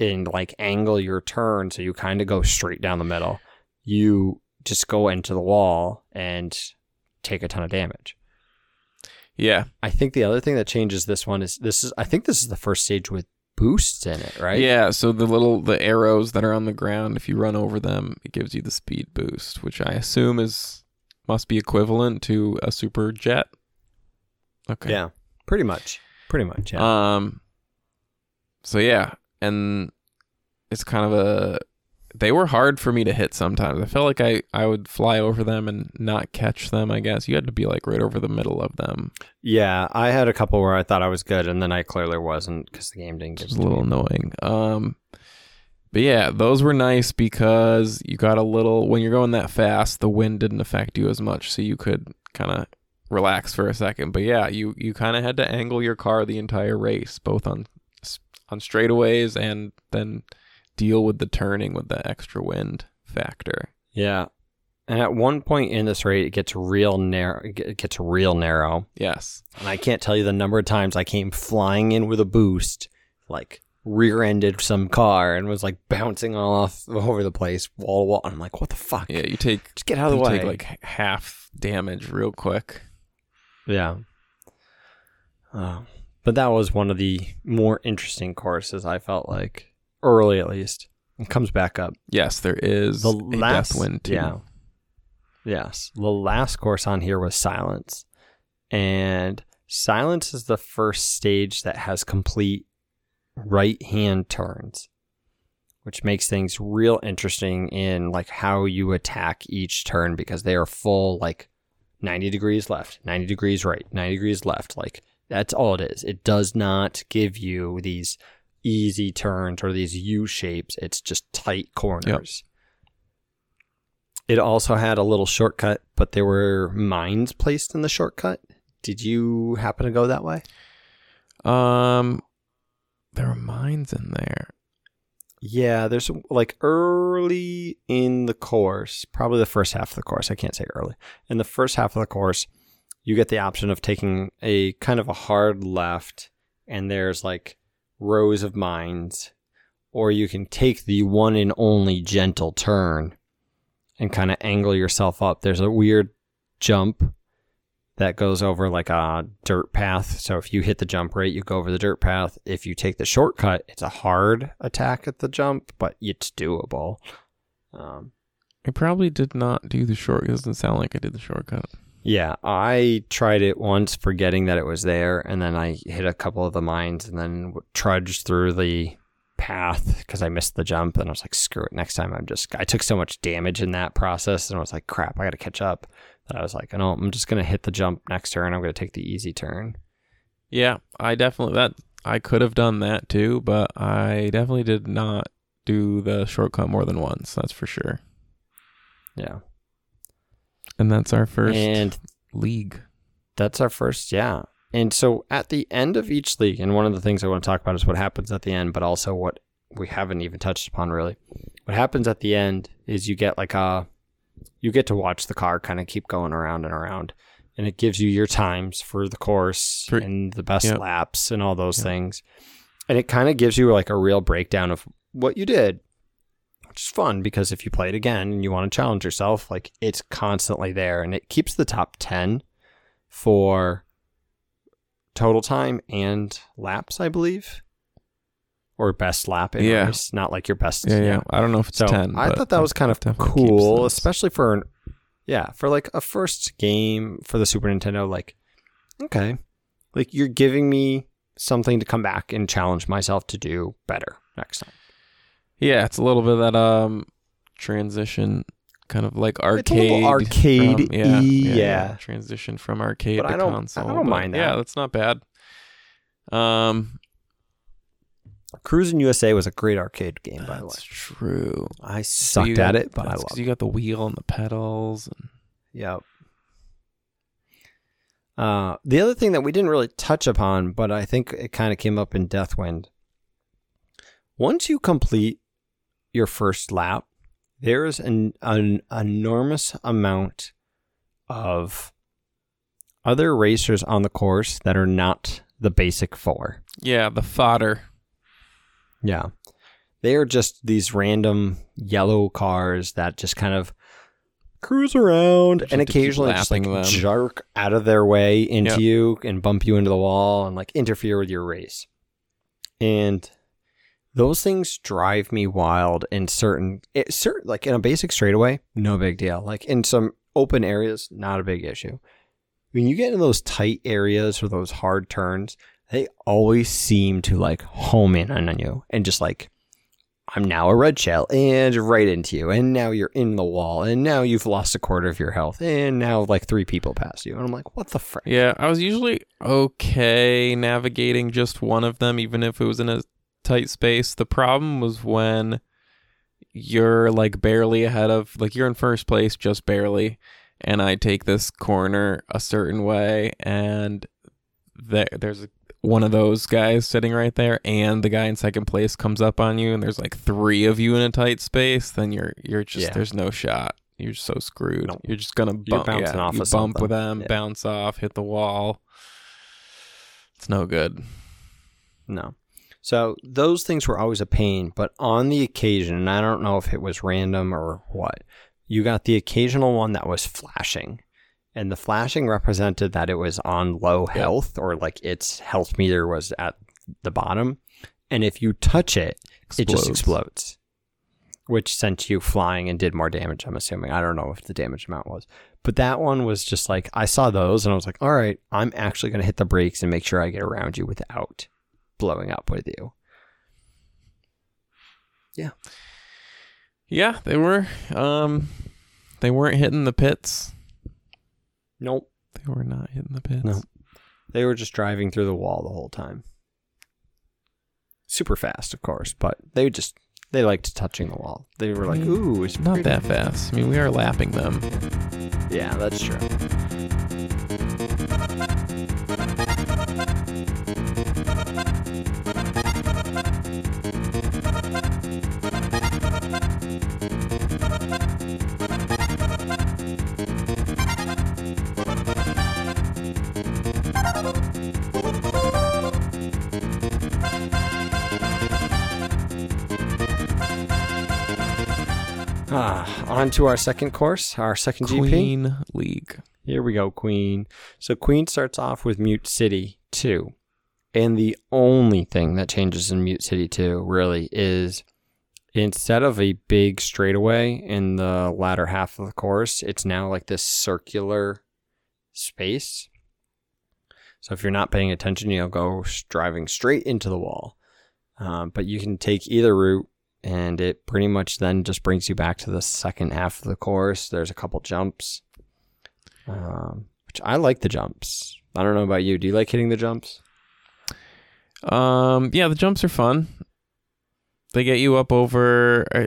and like angle your turn so you kind of go straight down the middle, you just go into the wall and take a ton of damage. Yeah. I think the other thing that changes this one is this is I think this is the first stage with boosts in it, right? Yeah, so the little the arrows that are on the ground, if you run over them, it gives you the speed boost, which I assume is must be equivalent to a super jet. Okay. Yeah. Pretty much. Pretty much, yeah. Um, so, yeah. And it's kind of a... They were hard for me to hit sometimes. I felt like I, I would fly over them and not catch them, I guess. You had to be like right over the middle of them. Yeah, I had a couple where I thought I was good, and then I clearly wasn't because the game didn't give it to me. It's a little annoying. Um, but yeah, those were nice because you got a little... When you're going that fast, the wind didn't affect you as much, so you could kind of relax for a second. But yeah, you, you kind of had to angle your car the entire race, both on on straightaways and then... deal with the turning with the extra wind factor. Yeah. And at one point in this race, it gets real narrow. It gets real narrow. Yes. And I can't tell you the number of times I came flying in with a boost, like rear-ended some car and was like bouncing all off over the place, wall to wall. And I'm like, what the fuck? Yeah, you take... Just get out of the way. You take like half damage real quick. Yeah. Uh, but that was one of the more interesting courses, I felt like. Early, at least. It comes back up. Yes, there is the last Deathwind too. Yeah. Yes. The last course on here was Silence. And Silence is the first stage that has complete right-hand turns, which makes things real interesting in like how you attack each turn, because they are full like ninety degrees left, ninety degrees right, ninety degrees left. Like that's all it is. It does not give you these easy turns or these U shapes. It's just tight corners. Yep. It also had a little shortcut, but there were mines placed in the shortcut. Did you happen to go that way? Um, there were mines in there. Yeah, there's like early in the course, probably the first half of the course. I can't say early. In the first half of the course, you get the option of taking a kind of a hard left, and there's like rows of mines, or you can take the one and only gentle turn and kind of angle yourself up. There's a weird jump that goes over like a dirt path. So if you hit the jump right, you go over the dirt path. If you take the shortcut, it's a hard attack at the jump, but it's doable. Um, I probably did not do the shortcut. It doesn't sound like I did the shortcut. Yeah, I tried it once forgetting that it was there, and then I hit a couple of the mines and then trudged through the path because I missed the jump, and I was like, screw it, next time I'm just... I took so much damage in that process, and I was like, crap, I got to catch up. That I was like, no, I'm just going to hit the jump next turn. I'm going to take the easy turn. Yeah, I definitely... that I could have done that too, but I definitely did not do the shortcut more than once, that's for sure. Yeah. And that's our first and league. That's our first, yeah. And so at the end of each league, and one of the things I want to talk about is what happens at the end, but also what we haven't even touched upon really. What happens at the end is you get like a, you get to watch the car kind of keep going around and around, and it gives you your times for the course for, and the best yep. laps and all those yep. things. And it kind of gives you like a real breakdown of what you did. It's fun because if you play it again and you want to challenge yourself, like it's constantly there, and it keeps the top ten for total time and laps, I believe, or best lap. Yeah, it's not like your best. Yeah, yeah. yeah. I don't know if it's so ten. I thought that was kind of cool, especially for an, yeah, for like a first game for the Super Nintendo. Like, okay, like you're giving me something to come back and challenge myself to do better next time. Yeah, it's a little bit of that um, transition, kind of like arcade. Arcade, from, yeah, yeah, yeah. yeah. Transition from arcade but to I don't, console. I don't mind that. Yeah, that's not bad. Um, Cruisin' U S A was a great arcade game, by the way. That's true. I sucked you, at it, but I loved it. Because you got the wheel and the pedals. And... Yep. Uh, the other thing that we didn't really touch upon, but I think it kind of came up in Deathwind. Once you complete your first lap, there is an, an enormous amount of other racers on the course that are not the basic four. Yeah, the fodder. Yeah. They are just these random yellow cars that just kind of cruise around just and occasionally just like them. Jerk out of their way into yep. you and bump you into the wall and like interfere with your race. And... those things drive me wild in certain, it, certain, like in a basic straightaway, no big deal. Like in some open areas, not a big issue. When you get in those tight areas or those hard turns, they always seem to like home in on you and just like, I'm now a red shell and right into you. And now you're in the wall and now you've lost a quarter of your health and now like three people pass you. And I'm like, what the frick? Yeah, I was usually okay navigating just one of them, even if it was in a tight space. The problem was when you're like barely ahead of, like you're in first place, just barely. And I take this corner a certain way and there, there's a one of those guys sitting right there and the guy in second place comes up on you and there's like three of you in a tight space, then you're you're just yeah. there's no shot. You're so screwed. No. You're just gonna bump you're bouncing yeah, off you of bump something. With them, yeah. bounce off, hit the wall. It's no good. No. So those things were always a pain, but on the occasion, and I don't know if it was random or what, you got the occasional one that was flashing. And the flashing represented that it was on low health yeah. or like its health meter was at the bottom. And if you touch it, explodes. It just explodes, which sent you flying and did more damage, I'm assuming. I don't know if the damage amount was. But that one was just like, I saw those and I was like, all right, I'm actually going to hit the brakes and make sure I get around you without blowing up with you. Yeah. Yeah, they were. Um, they weren't hitting the pits. Nope. They were not hitting the pits. No. They were just driving through the wall the whole time. Super fast, of course, but they just, they liked touching the wall. They were like, ooh, it's not that fast. I mean, we are lapping them. Yeah, that's true. On to our second course, our second G P. Queen League. Here we go, Queen. So Queen starts off with Mute City two. And the only thing that changes in Mute City two really is instead of a big straightaway in the latter half of the course, it's now like this circular space. So if you're not paying attention, you'll go driving straight into the wall. Um, but you can take either route. And it pretty much then just brings you back to the second half of the course. There's a couple jumps, um, which I like the jumps. I don't know about you. Do you like hitting the jumps? Um, yeah, the jumps are fun. They get you up over. Uh,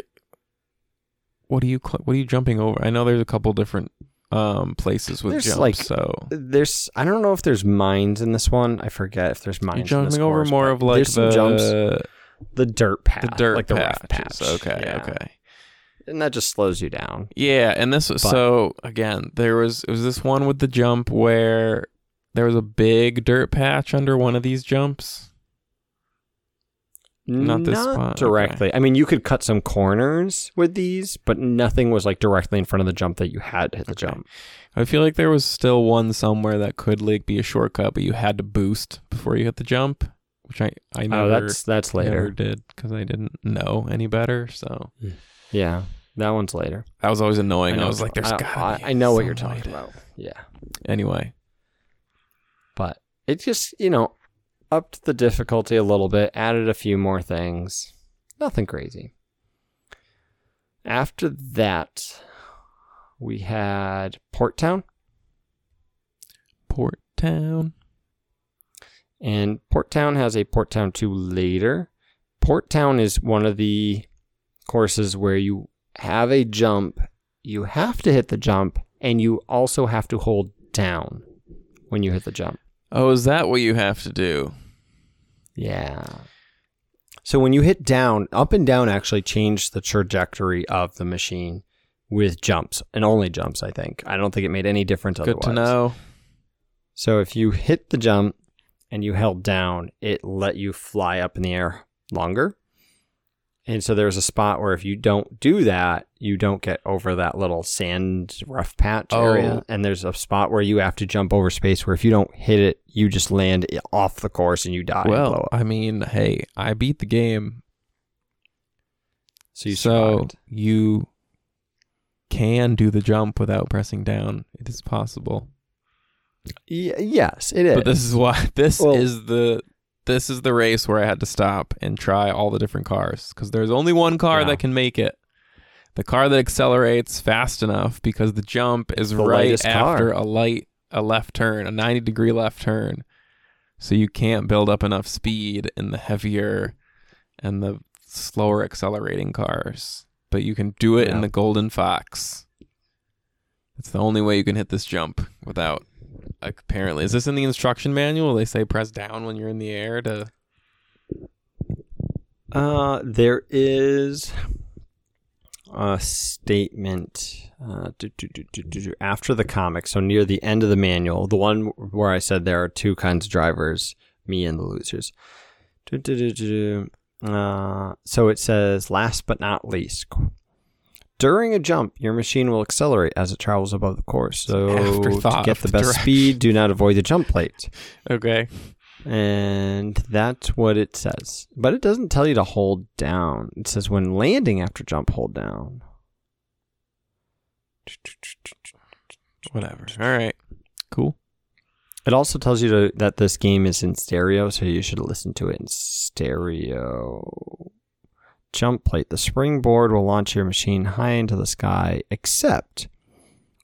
what are you? What are you jumping over? I know there's a couple different um, places with there's jumps. Like, so there's. I don't know if there's mines in this one. I forget if there's mines. You're jumping in this over course, more of like the. Jumps. The dirt path. The dirt like the rough patch. Okay, yeah. okay. And that just slows you down. Yeah, and this was, but, so, again, there was, it was this one with the jump where there was a big dirt patch under one of these jumps. Not this not spot. Directly. Okay. I mean, you could cut some corners with these, but nothing was, like, directly in front of the jump that you had to hit the okay. jump. I feel like there was still one somewhere that could, like, be a shortcut, but you had to boost before you hit the jump. Which I, I never, oh, that's, that's later. Never did because I didn't know any better. So, yeah, that one's later. That was always annoying. I, know, I was like, there's got to I, I know what you're talking later. About. Yeah. Anyway. But it just, you know, upped the difficulty a little bit, added a few more things. Nothing crazy. After that, we had Port Town. Port Town. And Port Town has a Port Town two later. Port Town is one of the courses where you have a jump, you have to hit the jump, and you also have to hold down when you hit the jump. Oh, is that what you have to do? Yeah. So when you hit down, up and down actually change the trajectory of the machine with jumps, and only jumps, I think. I don't think it made any difference otherwise. Good to know. So if you hit the jump, and you held down, it let you fly up in the air longer. And so there's a spot where if you don't do that, you don't get over that little sand rough patch oh. area. And there's a spot where you have to jump over space where if you don't hit it, you just land off the course and you die. Well, I mean, hey, I beat the game. So you survived. So you can do the jump without pressing down. It is possible. Y- yes, it is. But this is why this well, is the this is the race where I had to stop and try all the different cars, because there's only one car yeah. that can make it. The car that accelerates fast enough, because the jump is the right after car. a light, a left turn, a ninety degree left turn. So you can't build up enough speed in the heavier and the slower accelerating cars. But you can do it yeah. in the Golden Fox. It's the only way you can hit this jump without, like, apparently. Is this in the instruction manual? They say press down when you're in the air to... Uh, there is... a statement uh, do, do, do, do, do, do, after the comic, so near the end of the manual, the one where I said there are two kinds of drivers, me and the losers. Do, do, do, do, do. Uh, so it says, last but not least, during a jump, your machine will accelerate as it travels above the course. So to get the best direction. speed, do not avoid the jump plate. Okay. And that's what it says, but it doesn't tell you to hold down. It says when landing after jump, hold down. Whatever. All right. Cool. It also tells you to, that this game is in stereo, so you should listen to it in stereo. Jump plate. The springboard will launch your machine high into the sky, except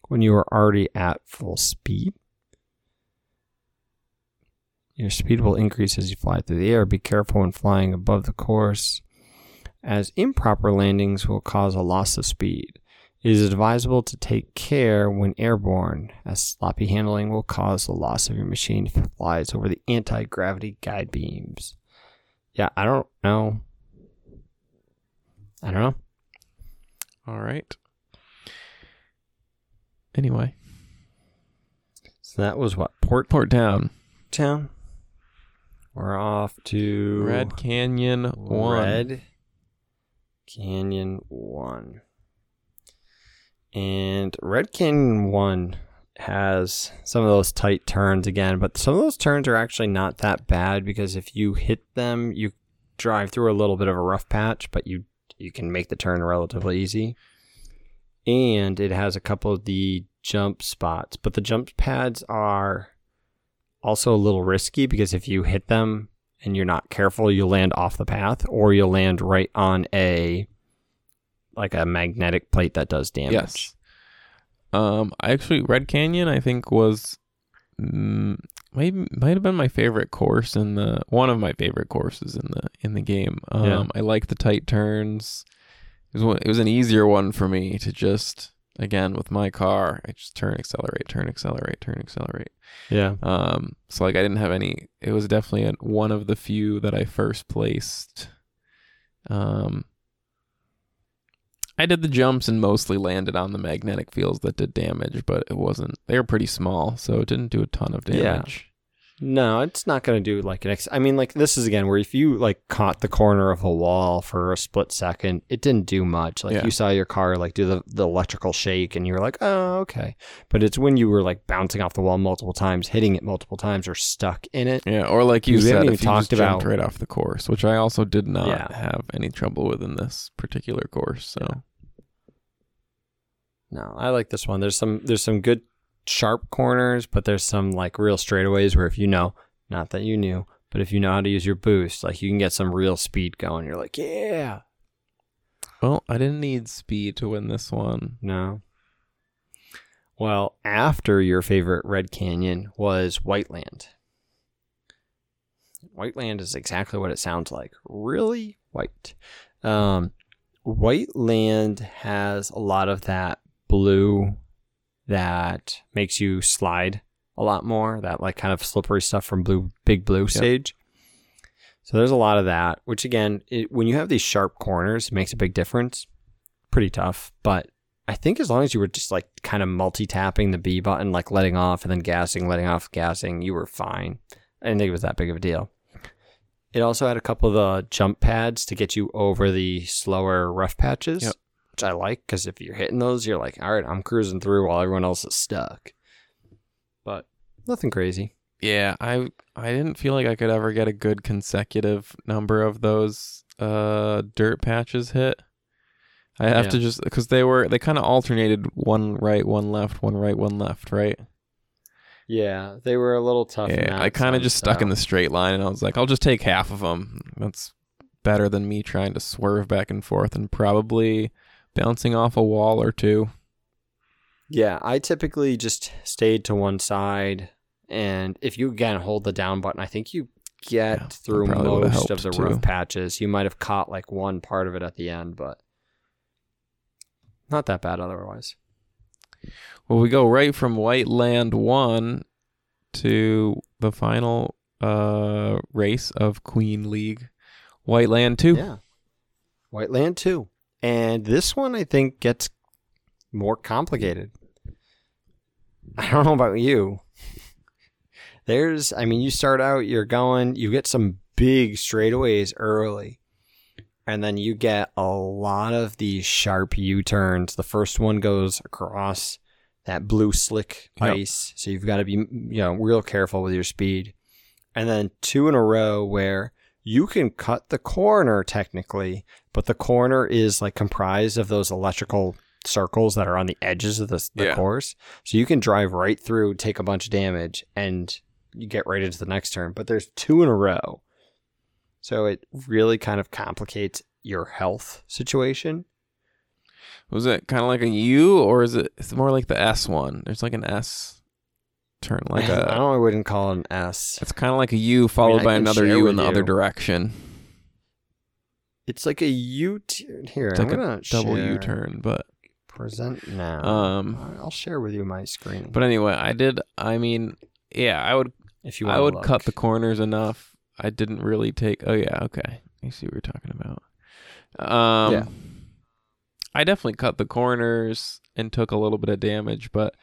when you are already at full speed. Your speed will increase as you fly through the air. Be careful when flying above the course, as improper landings will cause a loss of speed. It is advisable to take care when airborne, as sloppy handling will cause the loss of your machine if it flies over the anti-gravity guide beams. Yeah, I don't know. I don't know. All right. Anyway. So that was what? Port, Port Town. Town. We're off to Red Canyon one. Red Canyon one. And Red Canyon one has some of those tight turns again, but some of those turns are actually not that bad, because if you hit them, you drive through a little bit of a rough patch, but you you can make the turn relatively easy. And it has a couple of the jump spots, but the jump pads are also a little risky, because if you hit them and you're not careful, you'll land off the path, or you'll land right on a like a magnetic plate that does damage. Yes. Um, I actually Red Canyon I think was mm, maybe might have been my favorite course in the one of my favorite courses in the in the game. Um, yeah. I like the tight turns. It was one, it was an easier one for me to just. Again, with my car, I just turn, accelerate, turn, accelerate, turn, accelerate. Yeah. Um. So, like, I didn't have any... It was definitely a, one of the few that I first placed. Um. I did the jumps and mostly landed on the magnetic fields that did damage, but it wasn't... They were pretty small, so it didn't do a ton of damage. Yeah. No, it's not going to do, like, an... Ex- I mean, like, this is, again, where if you, like, caught the corner of a wall for a split second, it didn't do much. Like, yeah. you saw your car, like, do the, the electrical shake, and you were like, oh, okay. But it's when you were, like, bouncing off the wall multiple times, hitting it multiple times, or stuck in it. Yeah, or like you said, if you just jumped right off the course, which I also did not yeah. have any trouble with in this particular course, so. Yeah. No, I like this one. There's some. There's some good... sharp corners, but there's some like real straightaways where if you know, not that you knew, but if you know how to use your boost, like you can get some real speed going. You're like, yeah. Well, I didn't need speed to win this one. No. Well, after your favorite Red Canyon was Whiteland. Whiteland is exactly what it sounds like. Really white. Um, Whiteland has a lot of that blue that makes you slide a lot more, that like kind of slippery stuff from blue Big Blue stage. Yep. So there's a lot of that, which again, it, when you have these sharp corners, it makes a big difference. Pretty tough, but I think as long as you were just like kind of multi-tapping the B button, like letting off and then gassing, letting off, gassing, you were fine. I didn't think it was that big of a deal. It also had a couple of the jump pads to get you over the slower rough patches. Yep. Which I like, because if you're hitting those, you're like, all right, I'm cruising through while everyone else is stuck. But nothing crazy. Yeah, I I didn't feel like I could ever get a good consecutive number of those uh, dirt patches hit. I have yeah. to just, because they were, they kind of alternated one right, one left, one right, one left, right? Yeah, they were a little tough. Yeah, I kind of just stuck in the straight line, and I was like, I'll just take half of them. That's better than me trying to swerve back and forth and probably bouncing off a wall or two. Yeah, I typically just stayed to one side, and if you, again, hold the down button, I think you get yeah, through most of the too. roof patches. You might have caught like one part of it at the end, but not that bad otherwise. Well, we go right from Whiteland one to the final uh, race of Queen League, Whiteland two. Yeah, Whiteland two. And this one, I think, gets more complicated. I don't know about you. There's, I mean, you start out, you're going, you get some big straightaways early. And then you get a lot of these sharp U-turns. The first one goes across that blue slick ice. Yep. So you've got to be, you know, real careful with your speed. And then two in a row where you can cut the corner technically, but the corner is like comprised of those electrical circles that are on the edges of the, the yeah. course. So you can drive right through, take a bunch of damage, and you get right into the next turn. But there's two in a row. So it really kind of complicates your health situation. Was it kind of like a U, or is it it's more like the S one? There's like an S turn. Like a, I don't I wouldn't call it an S. It's kind of like a U followed I mean, by another U in the you. other direction. It's like a U turn. Here, it's I'm like gonna a double U turn, but present now. Um, I'll share with you my screen. But anyway, I did. I mean, yeah, I would. If you, I would look. cut the corners enough. I didn't really take... Oh, yeah, okay. I see what you're talking about. Um, yeah. I definitely cut the corners and took a little bit of damage, but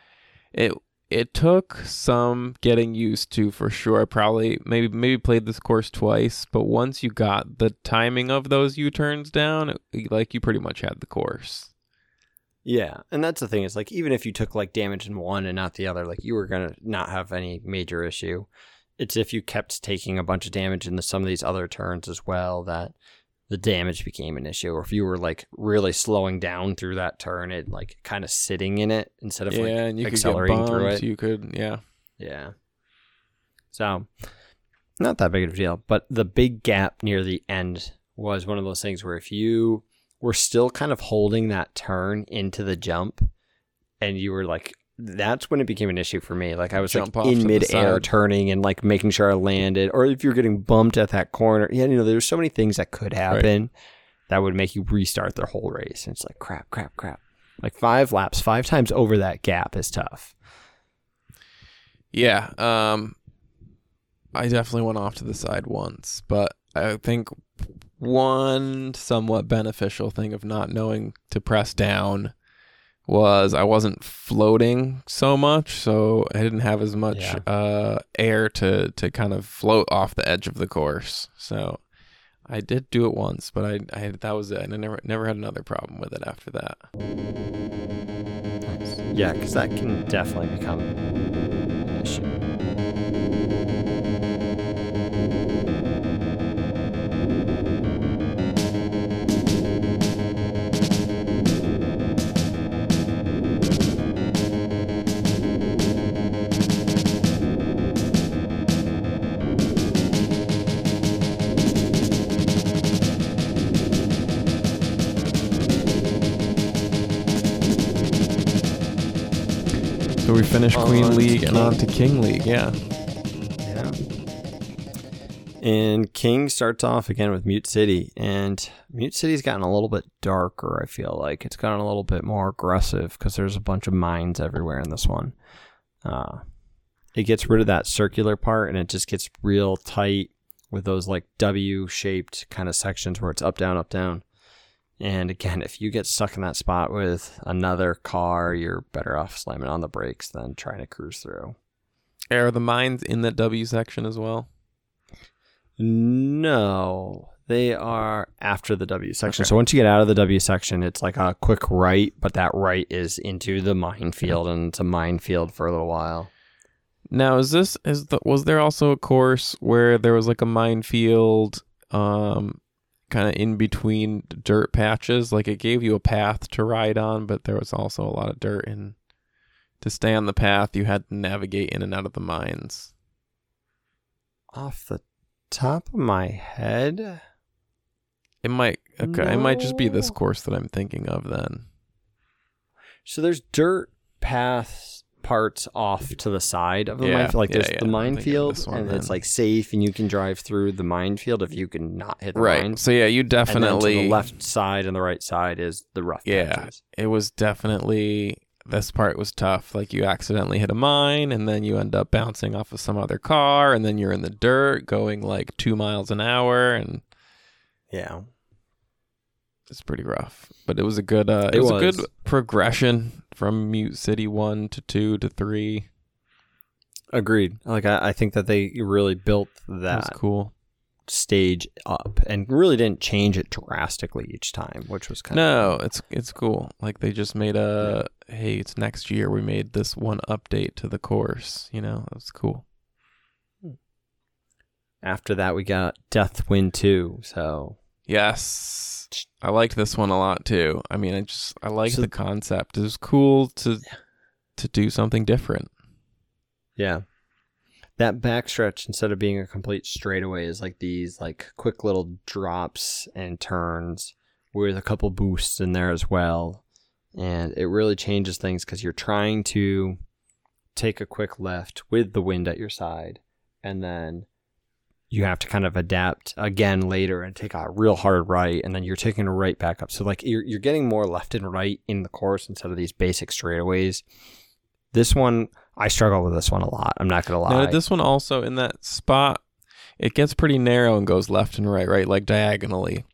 it it took some getting used to for sure. I probably maybe maybe played this course twice, but once you got the timing of those U-turns down, it, like you pretty much had the course. Yeah, and that's the thing. It's like even if you took like damage in one and not the other, like you were going to not have any major issue. It's if you kept taking a bunch of damage in the, some of these other turns as well that the damage became an issue. Or if you were like really slowing down through that turn, it like kind of sitting in it instead of yeah, like and you accelerating could get bombed, through it. You could, yeah, yeah. So not that big of a deal, but the big gap near the end was one of those things where if you were still kind of holding that turn into the jump, and you were like. That's when it became an issue for me. Like I was Jump like in midair turning and like making sure I landed, or if you're getting bumped at that corner, yeah, you know, there's so many things that could happen right. that would make you restart the whole race. And it's like, crap, crap, crap. Like five laps, five times over that gap is tough. Yeah. Um, I definitely went off to the side once, but I think one somewhat beneficial thing of not knowing to press down was I wasn't floating so much, so I didn't have as much yeah. uh, air to, to kind of float off the edge of the course. So I did do it once, but I, I that was it, and I never never had another problem with it after that. Yeah, because that can definitely become an issue. So we finish Queen League and on to King League, yeah. Yeah. And King starts off again with Mute City, and Mute City's gotten a little bit darker, I feel like. It's gotten a little bit more aggressive because there's a bunch of mines everywhere in this one. Uh, it gets rid of that circular part, and it just gets real tight with those like W-shaped kind of sections where it's up, down, up, down. And again, if you get stuck in that spot with another car, you're better off slamming on the brakes than trying to cruise through. Are the mines in the W section as well? No, they are after the W section. Okay. So once you get out of the W section, it's like a quick right, but that right is into the minefield, and it's a minefield for a little while. Now, is this is the, was there also a course where there was like a minefield? Um, kind of in between dirt patches, like it gave you a path to ride on, but there was also a lot of dirt in To stay on the path, you had to navigate in and out of the mines. Off the top of my head? It might okay, no. It might just be this course that I'm thinking of then. So there's dirt paths parts off to the side of the yeah, minefield. Like yeah, there's yeah. the minefield and then. It's like safe and you can drive through the minefield if you can not hit the right. mine. So yeah, you definitely and the left side and the right side is the rough yeah, patches. It was definitely this part was tough. Like you accidentally hit a mine and then you end up bouncing off of some other car and then you're in the dirt going like two miles an hour and yeah. It's pretty rough. But it was a good uh, it, it was, was a good progression from Mute City one to two to three. Agreed. Like I, I think that they really built that cool stage up and really didn't change it drastically each time, which was kind no, of No, it's it's cool. Like they just made a yeah. hey, it's next year we made this one update to the course, you know. That's cool. After that we got Deathwind two, so yes. I liked this one a lot too. I mean, I just I liked so, the concept. It was cool to to do something different. Yeah. That backstretch instead of being a complete straightaway is like these like quick little drops and turns with a couple boosts in there as well. And it really changes things because you're trying to take a quick left with the wind at your side and then you have to kind of adapt again later and take a real hard right, and then you're taking a right back up. So like you're you're getting more left and right in the course instead of these basic straightaways. This one, I struggle with this one a lot. I'm not gonna lie. Now, this one also in that spot, it gets pretty narrow and goes left and right, right, like diagonally.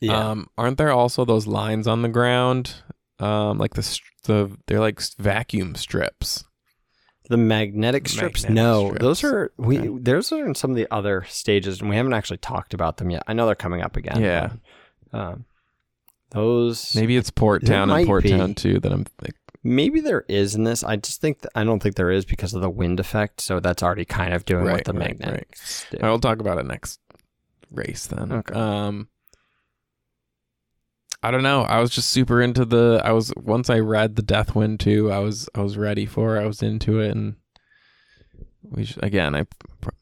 Yeah. Um, aren't there also those lines on the ground, um, like the the they're like vacuum strips? The magnetic strips? Magnetic no, strips. Those are we. Okay. Those are in some of the other stages, and we haven't actually talked about them yet. I know they're coming up again. Yeah, but, um, those. Maybe it's Port Town and Port Town too that I'm. Like, maybe there is in this. I just think that, I don't think there is because of the wind effect. So that's already kind of doing right, what the right, magnetics right. do. I will talk about it next race then. Okay. Um, I don't know. I was just super into the. I was once I read the Deathwind two. I was I was ready for. It. I was into it, and we just, again. I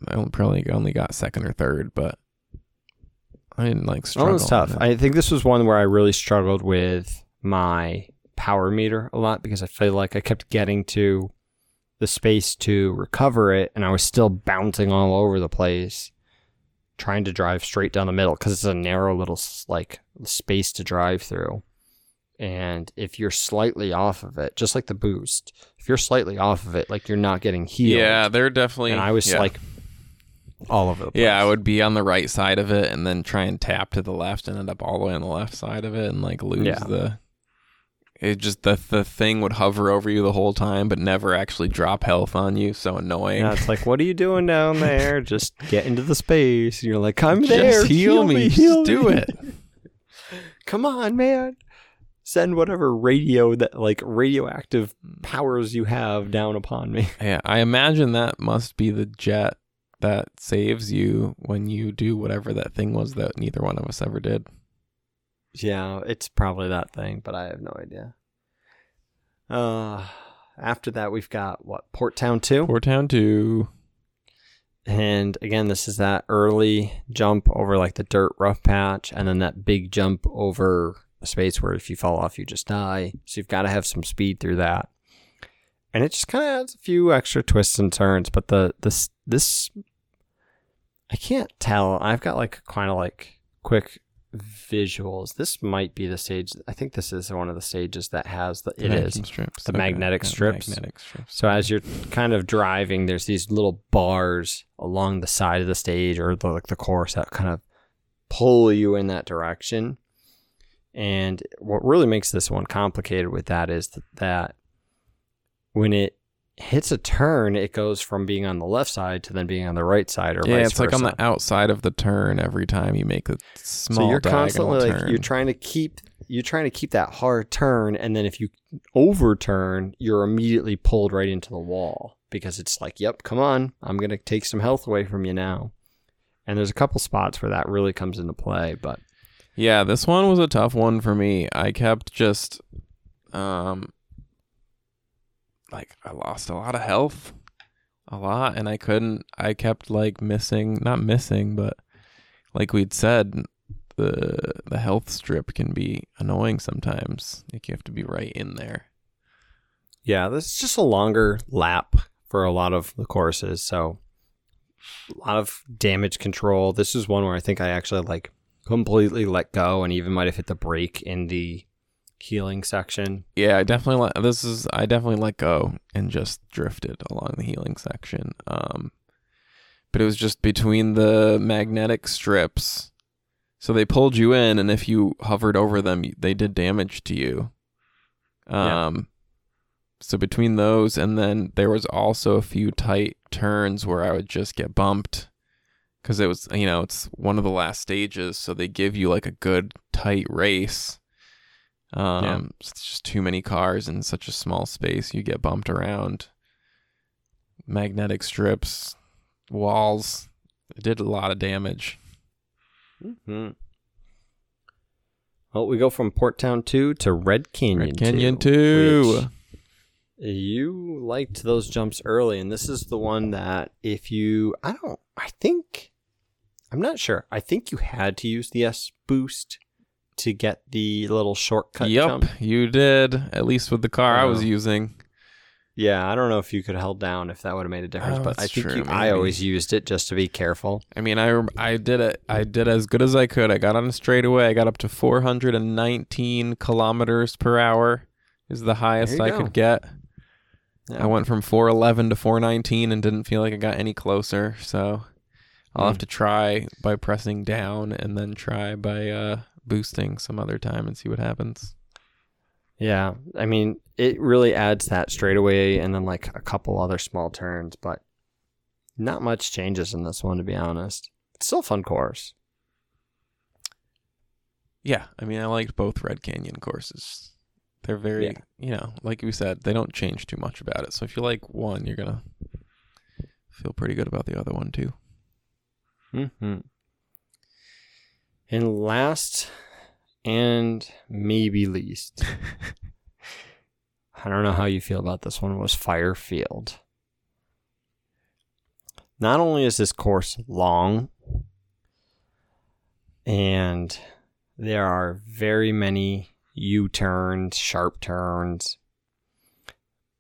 I probably only got second or third, but I didn't like struggle. Oh, it was tough. I think this was one where I really struggled with my power meter a lot because I feel like I kept getting to the space to recover it, and I was still bouncing all over the place. Trying to drive straight down the middle because it's a narrow little like space to drive through. And if you're slightly off of it, just like the boost, if you're slightly off of it, like you're not getting healed. Yeah, they're definitely... And I was yeah. like all over the place. Yeah, I would be on the right side of it and then try and tap to the left and end up all the way on the left side of it and like lose yeah. the... It just, the the thing would hover over you the whole time, but never actually drop health on you. So annoying. Yeah, it's like, what are you doing down there? Just get into the space. And you're like, I'm just there. Just heal, heal me. me. Heal just do me. it. Come on, man. Send whatever radio that, like, radioactive powers you have down upon me. Yeah, I imagine that must be the jet that saves you when you do whatever that thing was that neither one of us ever did. Yeah, it's probably that thing, but I have no idea. Uh, after that, we've got, what, Port Town two? Port Town two. And again, this is that early jump over, like, the dirt rough patch, and then that big jump over a space where if you fall off, you just die. So you've got to have some speed through that. And it just kind of adds a few extra twists and turns, but the this, this I can't tell. I've got, like, kind of, like, quick... visuals. This might be the stage. I think this is one of the stages that has the it is strips. the okay. magnetic strips. Magnetic strips. So as you're kind of driving, there's these little bars along the side of the stage or the, like the course that kind of pull you in that direction. And what really makes this one complicated with that is that, that when it hits a turn, it goes from being on the left side to then being on the right side, or yeah, vice it's versa. Like on the outside of the turn every time you make a small. So you're constantly like turn. you're trying to keep you're trying to keep that hard turn, and then if you overturn, you're immediately pulled right into the wall because it's like, yep, come on, I'm gonna take some health away from you now. And there's a couple spots where that really comes into play, but yeah, this one was a tough one for me. I kept just, um. like I lost a lot of health, a lot, and I couldn't, I kept like missing, not missing, but like we'd said, the the health strip can be annoying sometimes. Like you have to be right in there. Yeah, this is just a longer lap for a lot of the courses, so a lot of damage control. This is one where I think I actually like completely let go and even might have hit the brake in the healing section. Yeah, I definitely let, this is I definitely let go and just drifted along the healing section. Um, but it was just between the magnetic strips. So they pulled you in, and if you hovered over them, they did damage to you. Um, yeah. So between those, and then there was also a few tight turns where I would just get bumped because it was, you know, it's one of the last stages. So they give you like a good tight race. Um, yeah. It's just too many cars in such a small space. You get bumped around. Magnetic strips, walls. It did a lot of damage. Mm-hmm. Well, we go from Port Town two to Red Canyon, Red Canyon two. two. You liked those jumps early, and this is the one that if you, I don't, I think, I'm not sure. I think you had to use the S boost to get the little shortcut yep, jump. Yep, you did, at least with the car oh. I was using. Yeah, I don't know if you could hold down if that would have made a difference, oh, but I think true, you, I always used it just to be careful. I mean, I, I did it. I did as good as I could. I got on a straightaway. I got up to four hundred nineteen kilometers per hour is the highest I go. could get. Yeah. I went from four eleven to four nineteen and didn't feel like I got any closer. So I'll mm. have to try by pressing down and then try by uh, boosting some other time and see what happens. Yeah, I mean, it really adds that straightaway and then like a couple other small turns, but not much changes in this one, to be honest. It's still a fun course. Yeah, I mean, I liked both Red Canyon courses. They're very, yeah. you know, like we said, they don't change too much about it. So if you like one, you're going to feel pretty good about the other one, too. Mm-hmm. And last... and maybe least. I don't know how you feel about this one. It was Fire Field. Not only is this course long, and there are very many U-turns, sharp turns,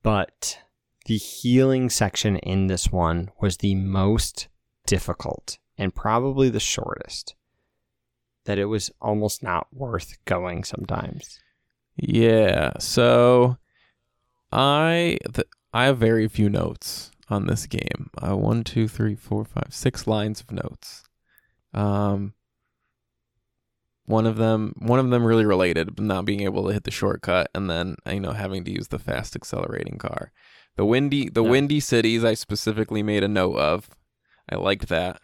but the healing section in this one was the most difficult and probably the shortest. That it was almost not worth going sometimes. Yeah, so I th- I have very few notes on this game. Uh, one, two, three, four, five, six lines of notes. Um, one of them, one of them really related, but not being able to hit the shortcut, and then you know having to use the fast accelerating car. The windy, the no. windy cities. I specifically made a note of. I liked that.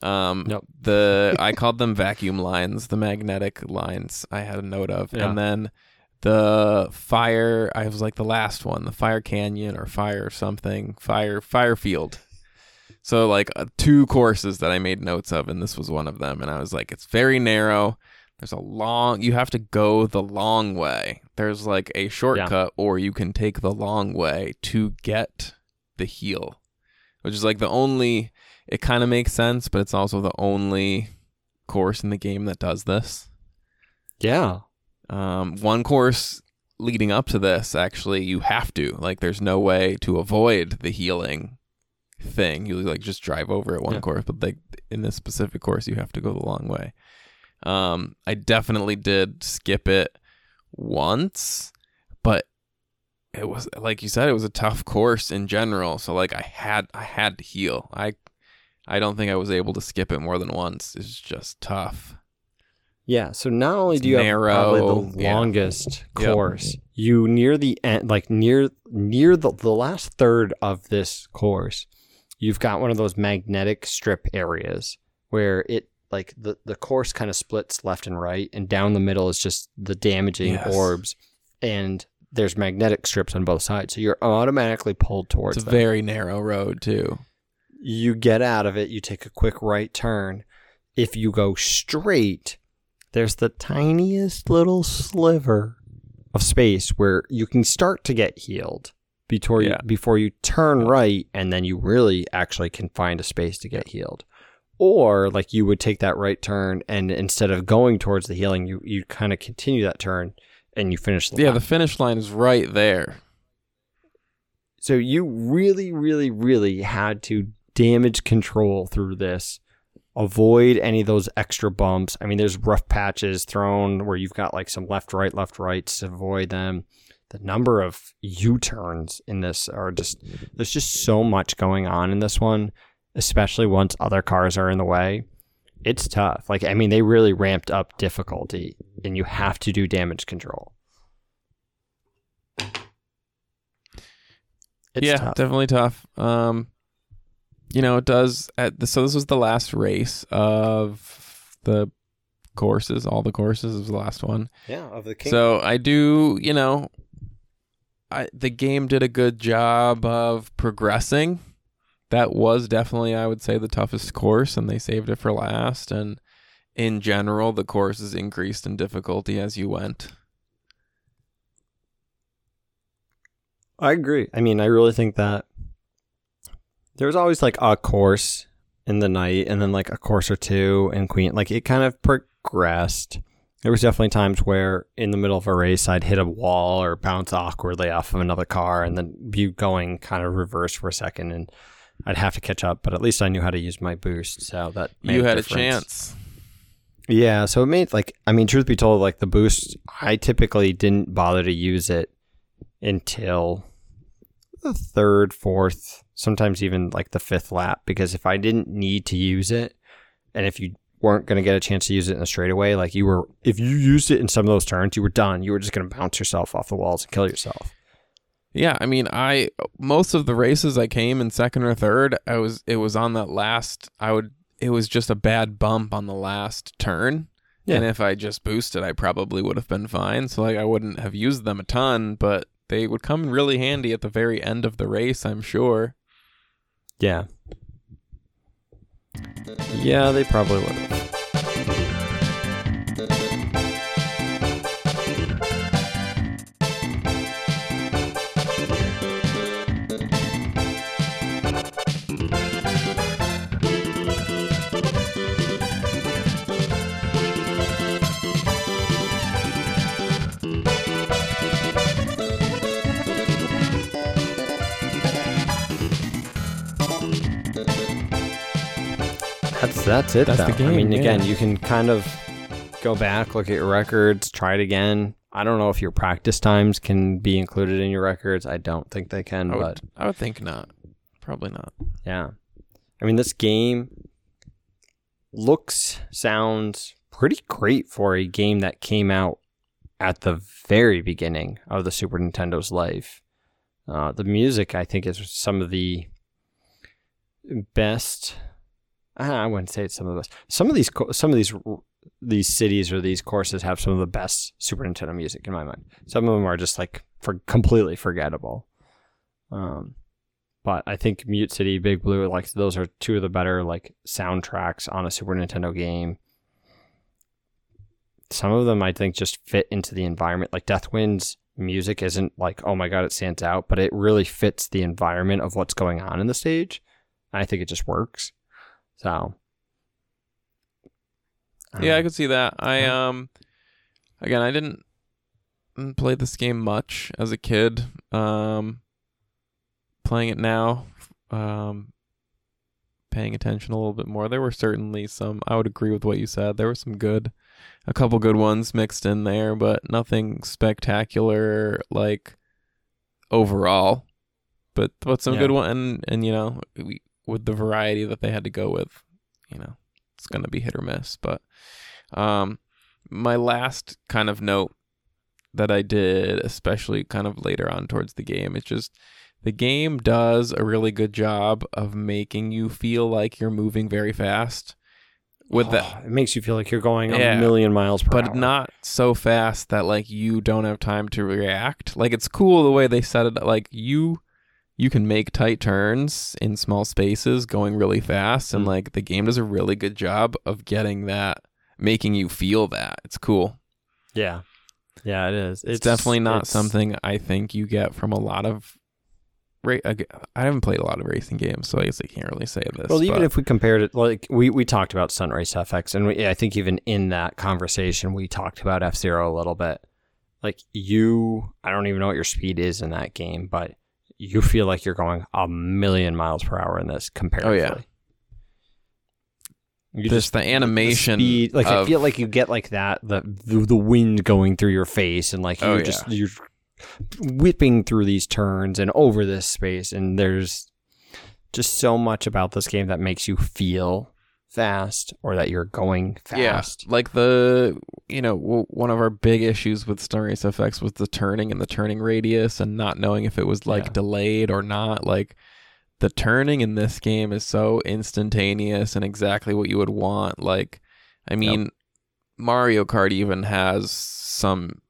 Um, nope. the, I called them vacuum lines, the magnetic lines I had a note of. Yeah. And then the fire, I was like the last one, the Fire Canyon or fire something, fire, fire field. So like uh, two courses that I made notes of, and this was one of them. And I was like, it's very narrow. There's a long, you have to go the long way. There's like a shortcut yeah. or you can take the long way to get the heel, which is like the only... It kind of makes sense, but it's also the only course in the game that does this. Yeah. Um, one course leading up to this, actually, you have to. Like, there's no way to avoid the healing thing. You, like, just drive over it one yeah. course, but, like, in this specific course, you have to go the long way. Um, I definitely did skip it once, but... it was like you said, it was a tough course in general. So like I had, I had to heal. I, I don't think I was able to skip it more than once. It's just tough. Yeah. So not only it's do you narrow, have probably the longest yeah. course, yep. you near the end, like near near the, the last third of this course, you've got one of those magnetic strip areas where it like the the course kind of splits left and right, and down the middle is just the damaging yes. orbs and. There's magnetic strips on both sides, so you're automatically pulled towards them. It's a them. very narrow road, too. You get out of it. You take a quick right turn. If you go straight, there's the tiniest little sliver of space where you can start to get healed, before you, yeah. before you turn right, and then you really actually can find a space to get healed. Or like you would take that right turn, and instead of going towards the healing, you, you kind of continue that turn and you finish the line. Yeah, the finish line is right there. So you really, really, really had to damage control through this. Avoid any of those extra bumps. I mean, there's rough patches thrown where you've got like some left, right, left, rights. Avoid them. The number of U-turns in this are just, there's just so much going on in this one, especially once other cars are in the way. It's tough. Like, I mean, they really ramped up difficulty, and you have to do damage control. It's yeah, tough. Definitely tough. Um, You know, it does. At the, so this was the last race of the courses. All the courses was the last one. Yeah, of the king. So I do, you know, I the game did a good job of progressing. That was definitely, I would say, the toughest course, and they saved it for last. And in general, the courses increased in difficulty as you went. I agree. I mean, I really think that there was always like a course in the night, and then like a course or two in Queen. Like it kind of progressed. There was definitely times where in the middle of a race, I'd hit a wall or bounce awkwardly off of another car, and then be going kind of reverse for a second, and I'd have to catch up. But at least I knew how to use my boost, so that made you had a, a chance. Yeah, so it made like I mean, truth be told, like the boost, I typically didn't bother to use it until the third, fourth. Sometimes even like the fifth lap, because if I didn't need to use it, and if you weren't going to get a chance to use it in a straightaway, like you were, if you used it in some of those turns, you were done. You were just going to bounce yourself off the walls and kill yourself. Yeah. I mean, I, most of the races I came in second or third, I was, it was on that last, I would, it was just a bad bump on the last turn. Yeah. And if I just boosted, I probably would have been fine. So like, I wouldn't have used them a ton, but they would come really handy at the very end of the race, I'm sure. Yeah. Yeah, they probably would. That's that's it, that's though. The game, I mean, yeah. Again, you can kind of go back, look at your records, try it again. I don't know if your practice times can be included in your records. I don't think they can, I would, but... I would think not. Probably not. Yeah. I mean, this game looks, sounds pretty great for a game that came out at the very beginning of the Super Nintendo's life. Uh, the music, I think, is some of the best... I wouldn't say it's some of us. Some of these, some of these, these cities or these courses have some of the best Super Nintendo music in my mind. Some of them are just like for completely forgettable. Um, but I think Mute City, Big Blue, like those are two of the better like soundtracks on a Super Nintendo game. Some of them I think just fit into the environment. Like Deathwind's music isn't like, oh my god, it stands out, but it really fits the environment of what's going on in the stage. And I think it just works. So, I yeah, know. I could see that. I, um, again, I didn't play this game much as a kid. Um, playing it now, um, paying attention a little bit more. There were certainly some, I would agree with what you said. There were some good, a couple good ones mixed in there, but nothing spectacular, like overall, but, but some yeah. good one. And, and, you know, we, with the variety that they had to go with, you know, it's going to be hit or miss. But um, my last kind of note that I did, especially kind of later on towards the game, it's just the game does a really good job of making you feel like you're moving very fast. With oh, that, it makes you feel like you're going yeah, a million miles per but hour. But not so fast that, like, you don't have time to react. Like, it's cool the way they set it. Like, you... You can make tight turns in small spaces going really fast. And like the game does a really good job of getting that, making you feel that. It's cool. Yeah. Yeah, it is. It's, it's definitely not it's... something I think you get from a lot of I haven't played a lot of racing games, so I guess I can't really say this. Well, even but. if we compared it, like we, we talked about Stunt Race F X, and we, I think even in that conversation, we talked about F-Zero a little bit. Like you, I don't even know what your speed is in that game, but you feel like you're going a million miles per hour in this comparatively. Oh, yeah. You just, just the animation, the speed, like of... I feel like you get like that the the wind going through your face, and like you oh, just yeah. you're whipping through these turns and over this space, and there's just so much about this game that makes you feel fast or that you're going fast. Yeah, like the you know w- one of our big issues with Star Race F X was the turning and the turning radius and not knowing if it was like yeah. delayed or not. Like the turning in this game is so instantaneous and exactly what you would want. Like, I mean, yep. Mario Kart even has some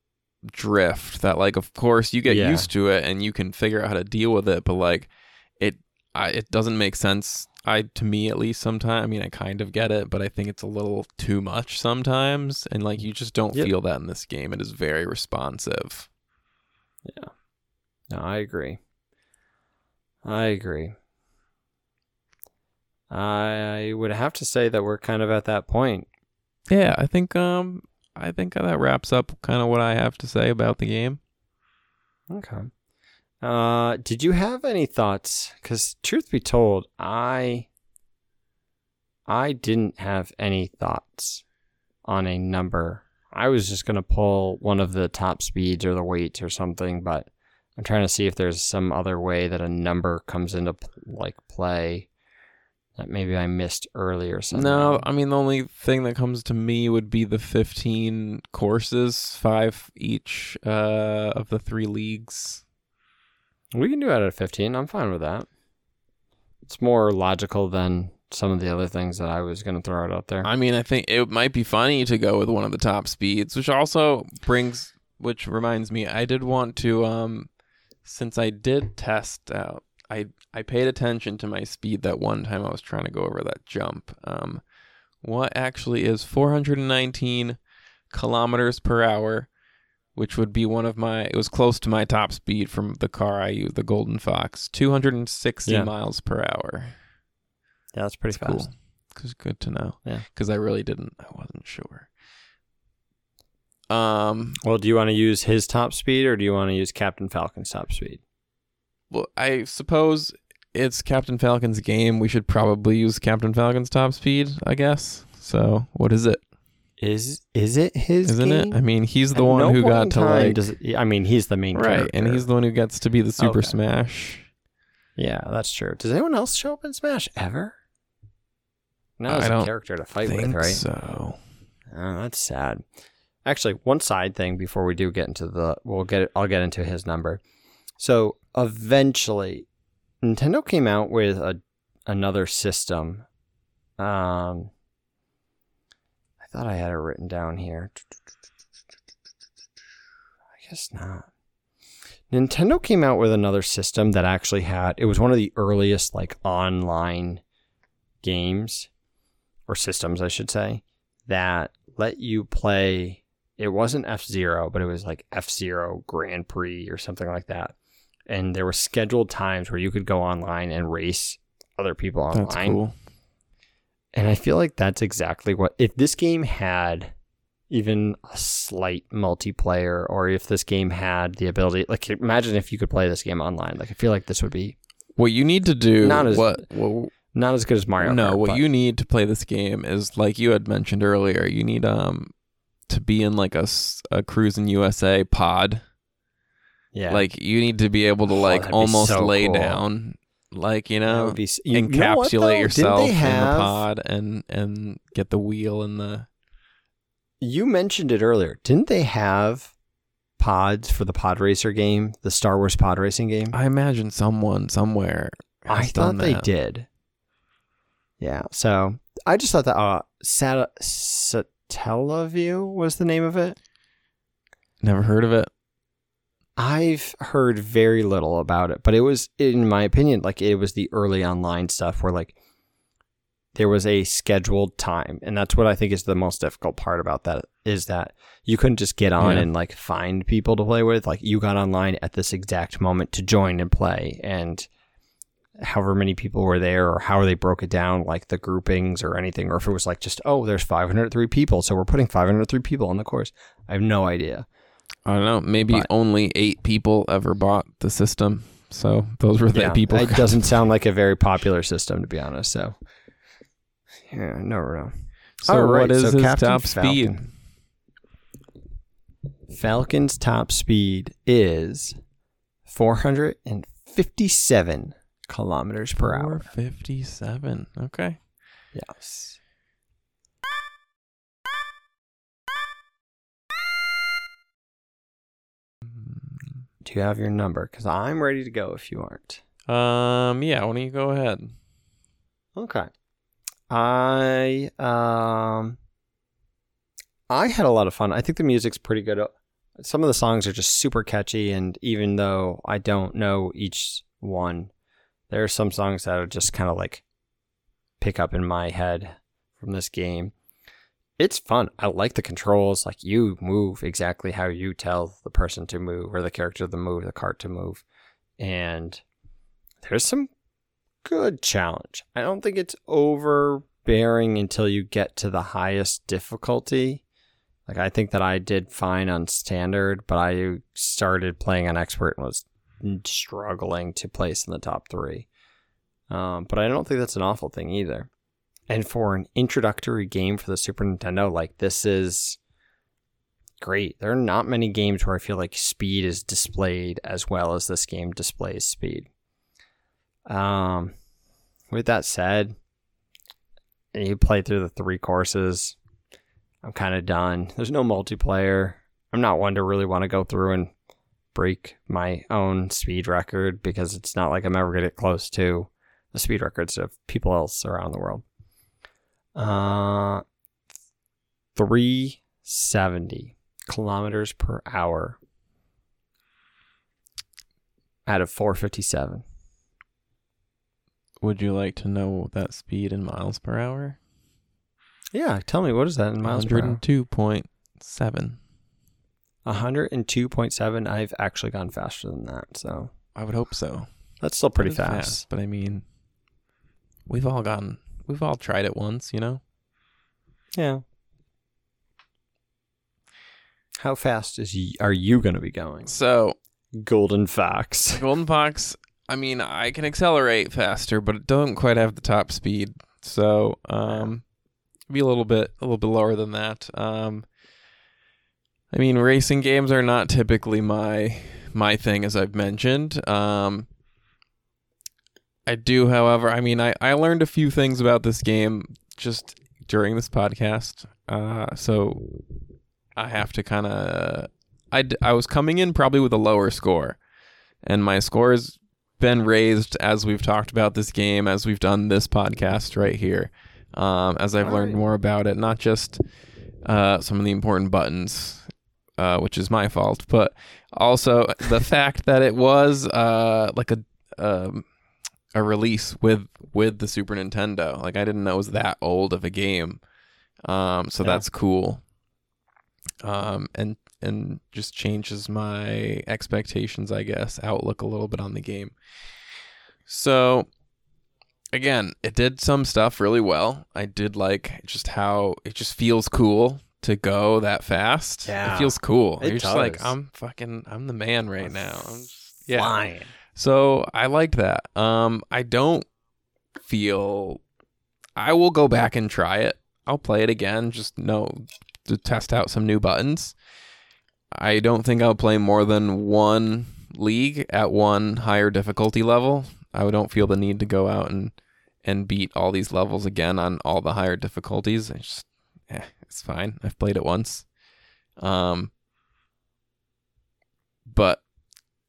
drift that, like, of course you get yeah. used to it and you can figure out how to deal with it, but like it I, it doesn't make sense I to me at least sometimes. I mean, I kind of get it, but I think it's a little too much sometimes, and like you just don't yep. feel that in this game. It is very responsive. Yeah. No, I agree. I agree. I would have to say that we're kind of at that point. Yeah, I think um I think that wraps up kind of what I have to say about the game. Okay. Uh, did you have any thoughts? Because truth be told, I I didn't have any thoughts on a number. I was just going to pull one of the top speeds or the weights or something, but I'm trying to see if there's some other way that a number comes into like play that maybe I missed earlier. No, I mean, the only thing that comes to me would be the fifteen courses, five each uh, of the three leagues. We can do out of fifteen. I'm fine with that. It's more logical than some of the other things that I was going to throw out, out there. I mean, I think it might be funny to go with one of the top speeds, which also brings, which reminds me, I did want to, um, since I did test out, I, I paid attention to my speed that one time I was trying to go over that jump. Um, what actually is four hundred nineteen kilometers per hour, which would be one of my, it was close to my top speed from the car I used, the Golden Fox, two hundred sixty yeah. miles per hour. Yeah, that's pretty that's fast. Cool. It's good to know. Yeah. Because I really didn't, I wasn't sure. Um. Well, do you want to use his top speed or do you want to use Captain Falcon's top speed? Well, I suppose it's Captain Falcon's game. We should probably use Captain Falcon's top speed, I guess. So, what is it? Is is it his Isn't game? It? I mean, he's the At one no who got to like... Does it, I mean, he's the main right, character. Right, and he's the one who gets to be the Super okay. Smash. Yeah, that's true. Does anyone else show up in Smash ever? No, there's a character to fight with, right? so. Oh, that's sad. Actually, one side thing before we do get into the... We'll get it, I'll get into his number. So... Eventually, Nintendo came out with a another system. Um, I thought I had it written down here. I guess not. Nintendo came out with another system that actually had... It was one of the earliest like online games, or systems, I should say, that let you play... It wasn't F-Zero, but it was like F-Zero Grand Prix or something like that. And there were scheduled times where you could go online and race other people online. That's cool. And I feel like that's exactly what... If this game had even a slight multiplayer, or if this game had the ability... Like, imagine if you could play this game online. Like, I feel like this would be... What you need to do... Not as, what, what, not as good as Mario Kart. No, what but. you need to play this game is, like you had mentioned earlier, you need um to be in, like, a, a Cruisin' U S A pod... Yeah. Like you need to be able to like oh, almost so lay cool. down, like you know, be, you encapsulate know what, yourself in have... the pod and and get the wheel and the. You mentioned it earlier, didn't they have pods for the pod racer game, the Star Wars pod racing game? I imagine someone somewhere. I thought they did. Yeah, so I just thought that uh, Sat- Satellaview was the name of it. Never heard of it. I've heard very little about it, but it was, in my opinion, like it was the early online stuff where like there was a scheduled time. And that's what I think is the most difficult part about that, is that you couldn't just get on yeah. and like find people to play with. Like you got online at this exact moment to join and play, and however many people were there or how they broke it down, like the groupings or anything, or if it was like just, oh, there's five hundred three people, so we're putting five hundred three people on the course. I have no idea. I don't know. Maybe but, only eight people ever bought the system. So those were the yeah, people. It doesn't sound like a very popular system, to be honest. So, yeah, no, no. So all right, what is so his Captain top Falcon. speed? Falcon's top speed is four hundred fifty-seven kilometers per hour. four fifty-seven. Okay. Yes. Do you have your number? Because I'm ready to go if you aren't. Um, yeah, why don't you go ahead? Okay. I um I had a lot of fun. I think the music's pretty good. Some of the songs are just super catchy, and even though I don't know each one, there are some songs that I just kind of like pick up in my head from this game. It's fun. I like the controls. Like you move exactly how you tell the person to move, or the character to move, the cart to move. And there's some good challenge. I don't think it's overbearing until you get to the highest difficulty. Like I think that I did fine on standard, but I started playing on expert and was struggling to place in the top three. Um, but I don't think that's an awful thing either. And for an introductory game for the Super Nintendo, like, this is great. There are not many games where I feel like speed is displayed as well as this game displays speed. Um, with that said, you play through the three courses. I'm kind of done. There's no multiplayer. I'm not one to really want to go through and break my own speed record, because it's not like I'm ever going to get close to the speed records of people else around the world. Uh, three hundred seventy kilometers per hour out of four fifty-seven. Would you like to know that speed in miles per hour? Yeah, tell me, what is that in miles per hour? one oh two point seven. one oh two point seven. I've actually gone faster than that, so. I would hope so. That's still pretty that fast. fast. But I mean, we've all gotten... We've all tried it once, you know? Yeah. How fast is y- are you going to be going? So, Golden Fox. Golden Fox, I mean, I can accelerate faster, but it doesn't quite have the top speed. So, um, be a little bit, a little bit lower than that. Um, I mean, racing games are not typically my, my thing, as I've mentioned. Um, I do, however, I mean, I, I learned a few things about this game just during this podcast. Uh, so I have to kind of, I, I was coming in probably with a lower score, and my score has been raised as we've talked about this game, as we've done this podcast right here, um, as I've All learned right. more about it, not just uh, some of the important buttons, uh, which is my fault, but also the fact that it was uh, like a... Um, a release with with the Super Nintendo. Like I didn't know it was that old of a game. Um so yeah. That's cool. Um and and just changes my expectations, I guess, outlook a little bit on the game. So again, it did some stuff really well. I did like just how it just feels cool to go that fast. Yeah. It feels cool. It You're does. Just like I'm fucking I'm the man right I'm now. I'm just yeah. flying. So I liked that. Um, I don't feel... I will go back and try it. I'll play it again, just no, to test out some new buttons. I don't think I'll play more than one league at one higher difficulty level. I don't feel the need to go out and, and beat all these levels again on all the higher difficulties. I just, eh, it's fine. I've played it once. Um, but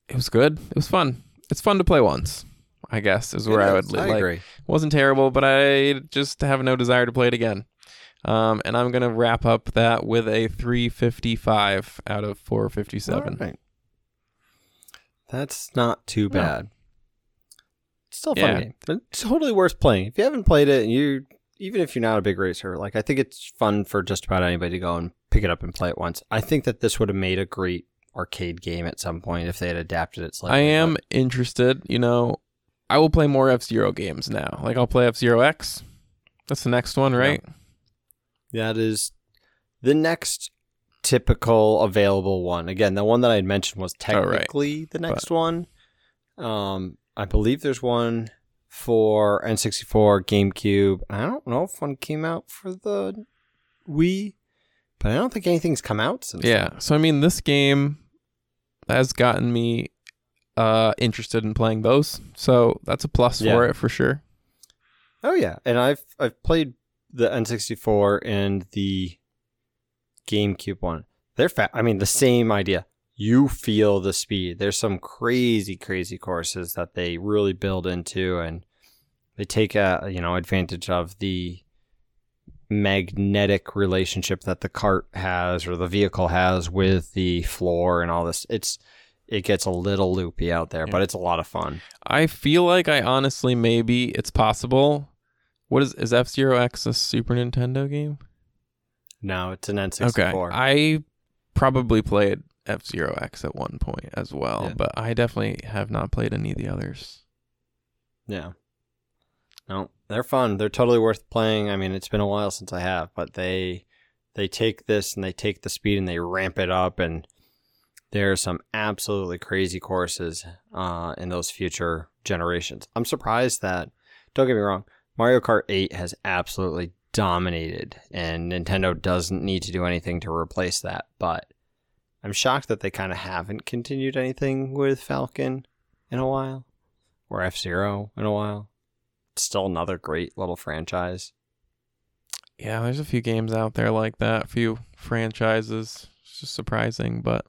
it was good. It was fun. It's fun to play once, I guess, is where it I would is. like. I agree. It wasn't terrible, but I just have no desire to play it again. Um, and I'm going to wrap up that with a three fifty-five out of four fifty-seven. Right. That's not too bad. No. It's still a fun yeah. game. It's totally worth playing. If you haven't played it and you even if you're not a big racer, like I think it's fun for just about anybody to go and pick it up and play it once. I think that this would have made a great arcade game at some point if they had adapted it slightly. I am but. interested. You know, I will play more F-Zero games now. Like I'll play F-Zero X. That's the next one, right? Yeah. That is the next typical available one. Again, the one that I had mentioned was technically oh, right. the next but. one. Um, I believe there's one for N sixty-four, GameCube. I don't know if one came out for the Wii, but I don't think anything's come out since Yeah, then. So I mean, this game has gotten me uh, interested in playing those, so that's a plus yeah. for it for sure. Oh yeah, and I've I've played the N sixty-four and the GameCube one. They're fat. I mean, the same idea. You feel the speed. There's some crazy, crazy courses that they really build into, and they take a you know advantage of the magnetic relationship that the cart has or the vehicle has with the floor and all this. It's it gets a little loopy out there, yeah. but it's a lot of fun. I feel like I honestly maybe it's possible. What is is F-Zero X a Super Nintendo game? No, it's an N sixty-four. Okay, I probably played F-Zero X at one point as well, yeah. but I definitely have not played any of the others. Yeah. No, they're fun. They're totally worth playing. I mean, it's been a while since I have, but they they take this and they take the speed and they ramp it up, and there are some absolutely crazy courses uh, in those future generations. I'm surprised that, don't get me wrong, Mario Kart eight has absolutely dominated, and Nintendo doesn't need to do anything to replace that, but I'm shocked that they kind of haven't continued anything with Falcon in a while, or F-Zero in a while. It's still another great little franchise. Yeah, there's a few games out there like that, a few franchises. It's just surprising, but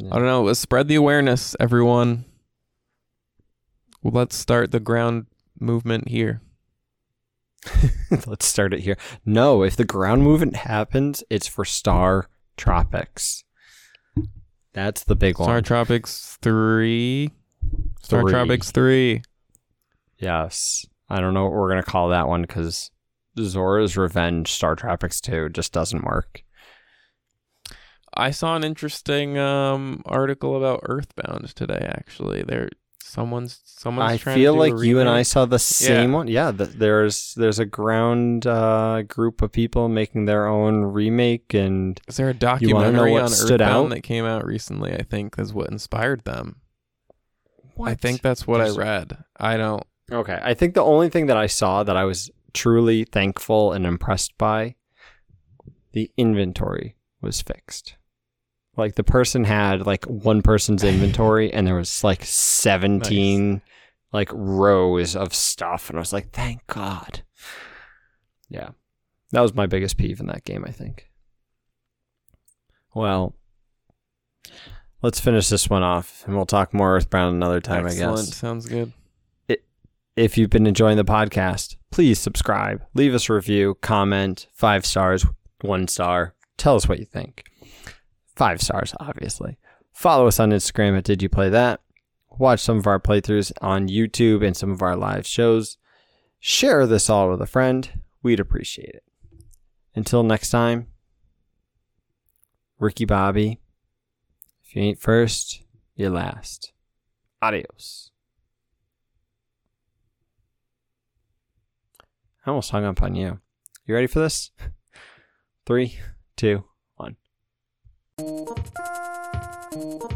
yeah. I don't know. Let's spread the awareness, everyone. Let's start the ground movement here. Let's start it here. No, if the ground movement happens, it's for Star Tropics. That's the big Star one. Star Tropics three. Star three. Tropics three. Yes. I don't know what we're going to call that one because Zora's Revenge Star Tropics two just doesn't work. I saw an interesting um, article about Earthbound today, actually. There, someone's someone's I trying to I feel like you and I saw the same yeah. one. Yeah, the, there's there's a ground uh, group of people making their own remake, and is there a documentary on Earthbound that came out recently? I think is what inspired them. What? I think that's what there's... I read. I don't. Okay, I think the only thing that I saw that I was truly thankful and impressed by, the inventory was fixed. Like the person had like one person's inventory and there was like seventeen nice. like rows of stuff. And I was like, thank God. Yeah. That was my biggest peeve in that game, I think. Well, let's finish this one off and we'll talk more Earthbound another time, Excellent. I guess. Sounds good. It, if you've been enjoying the podcast, please subscribe, leave us a review, comment, five stars, one star. Tell us what you think. Five stars, obviously. Follow us on Instagram at Did You Play That? Watch some of our playthroughs on YouTube and some of our live shows. Share this all with a friend. We'd appreciate it. Until next time, Ricky Bobby, if you ain't first, you're last. Adios. I almost hung up on you. You ready for this? Three, two, one. Thank you.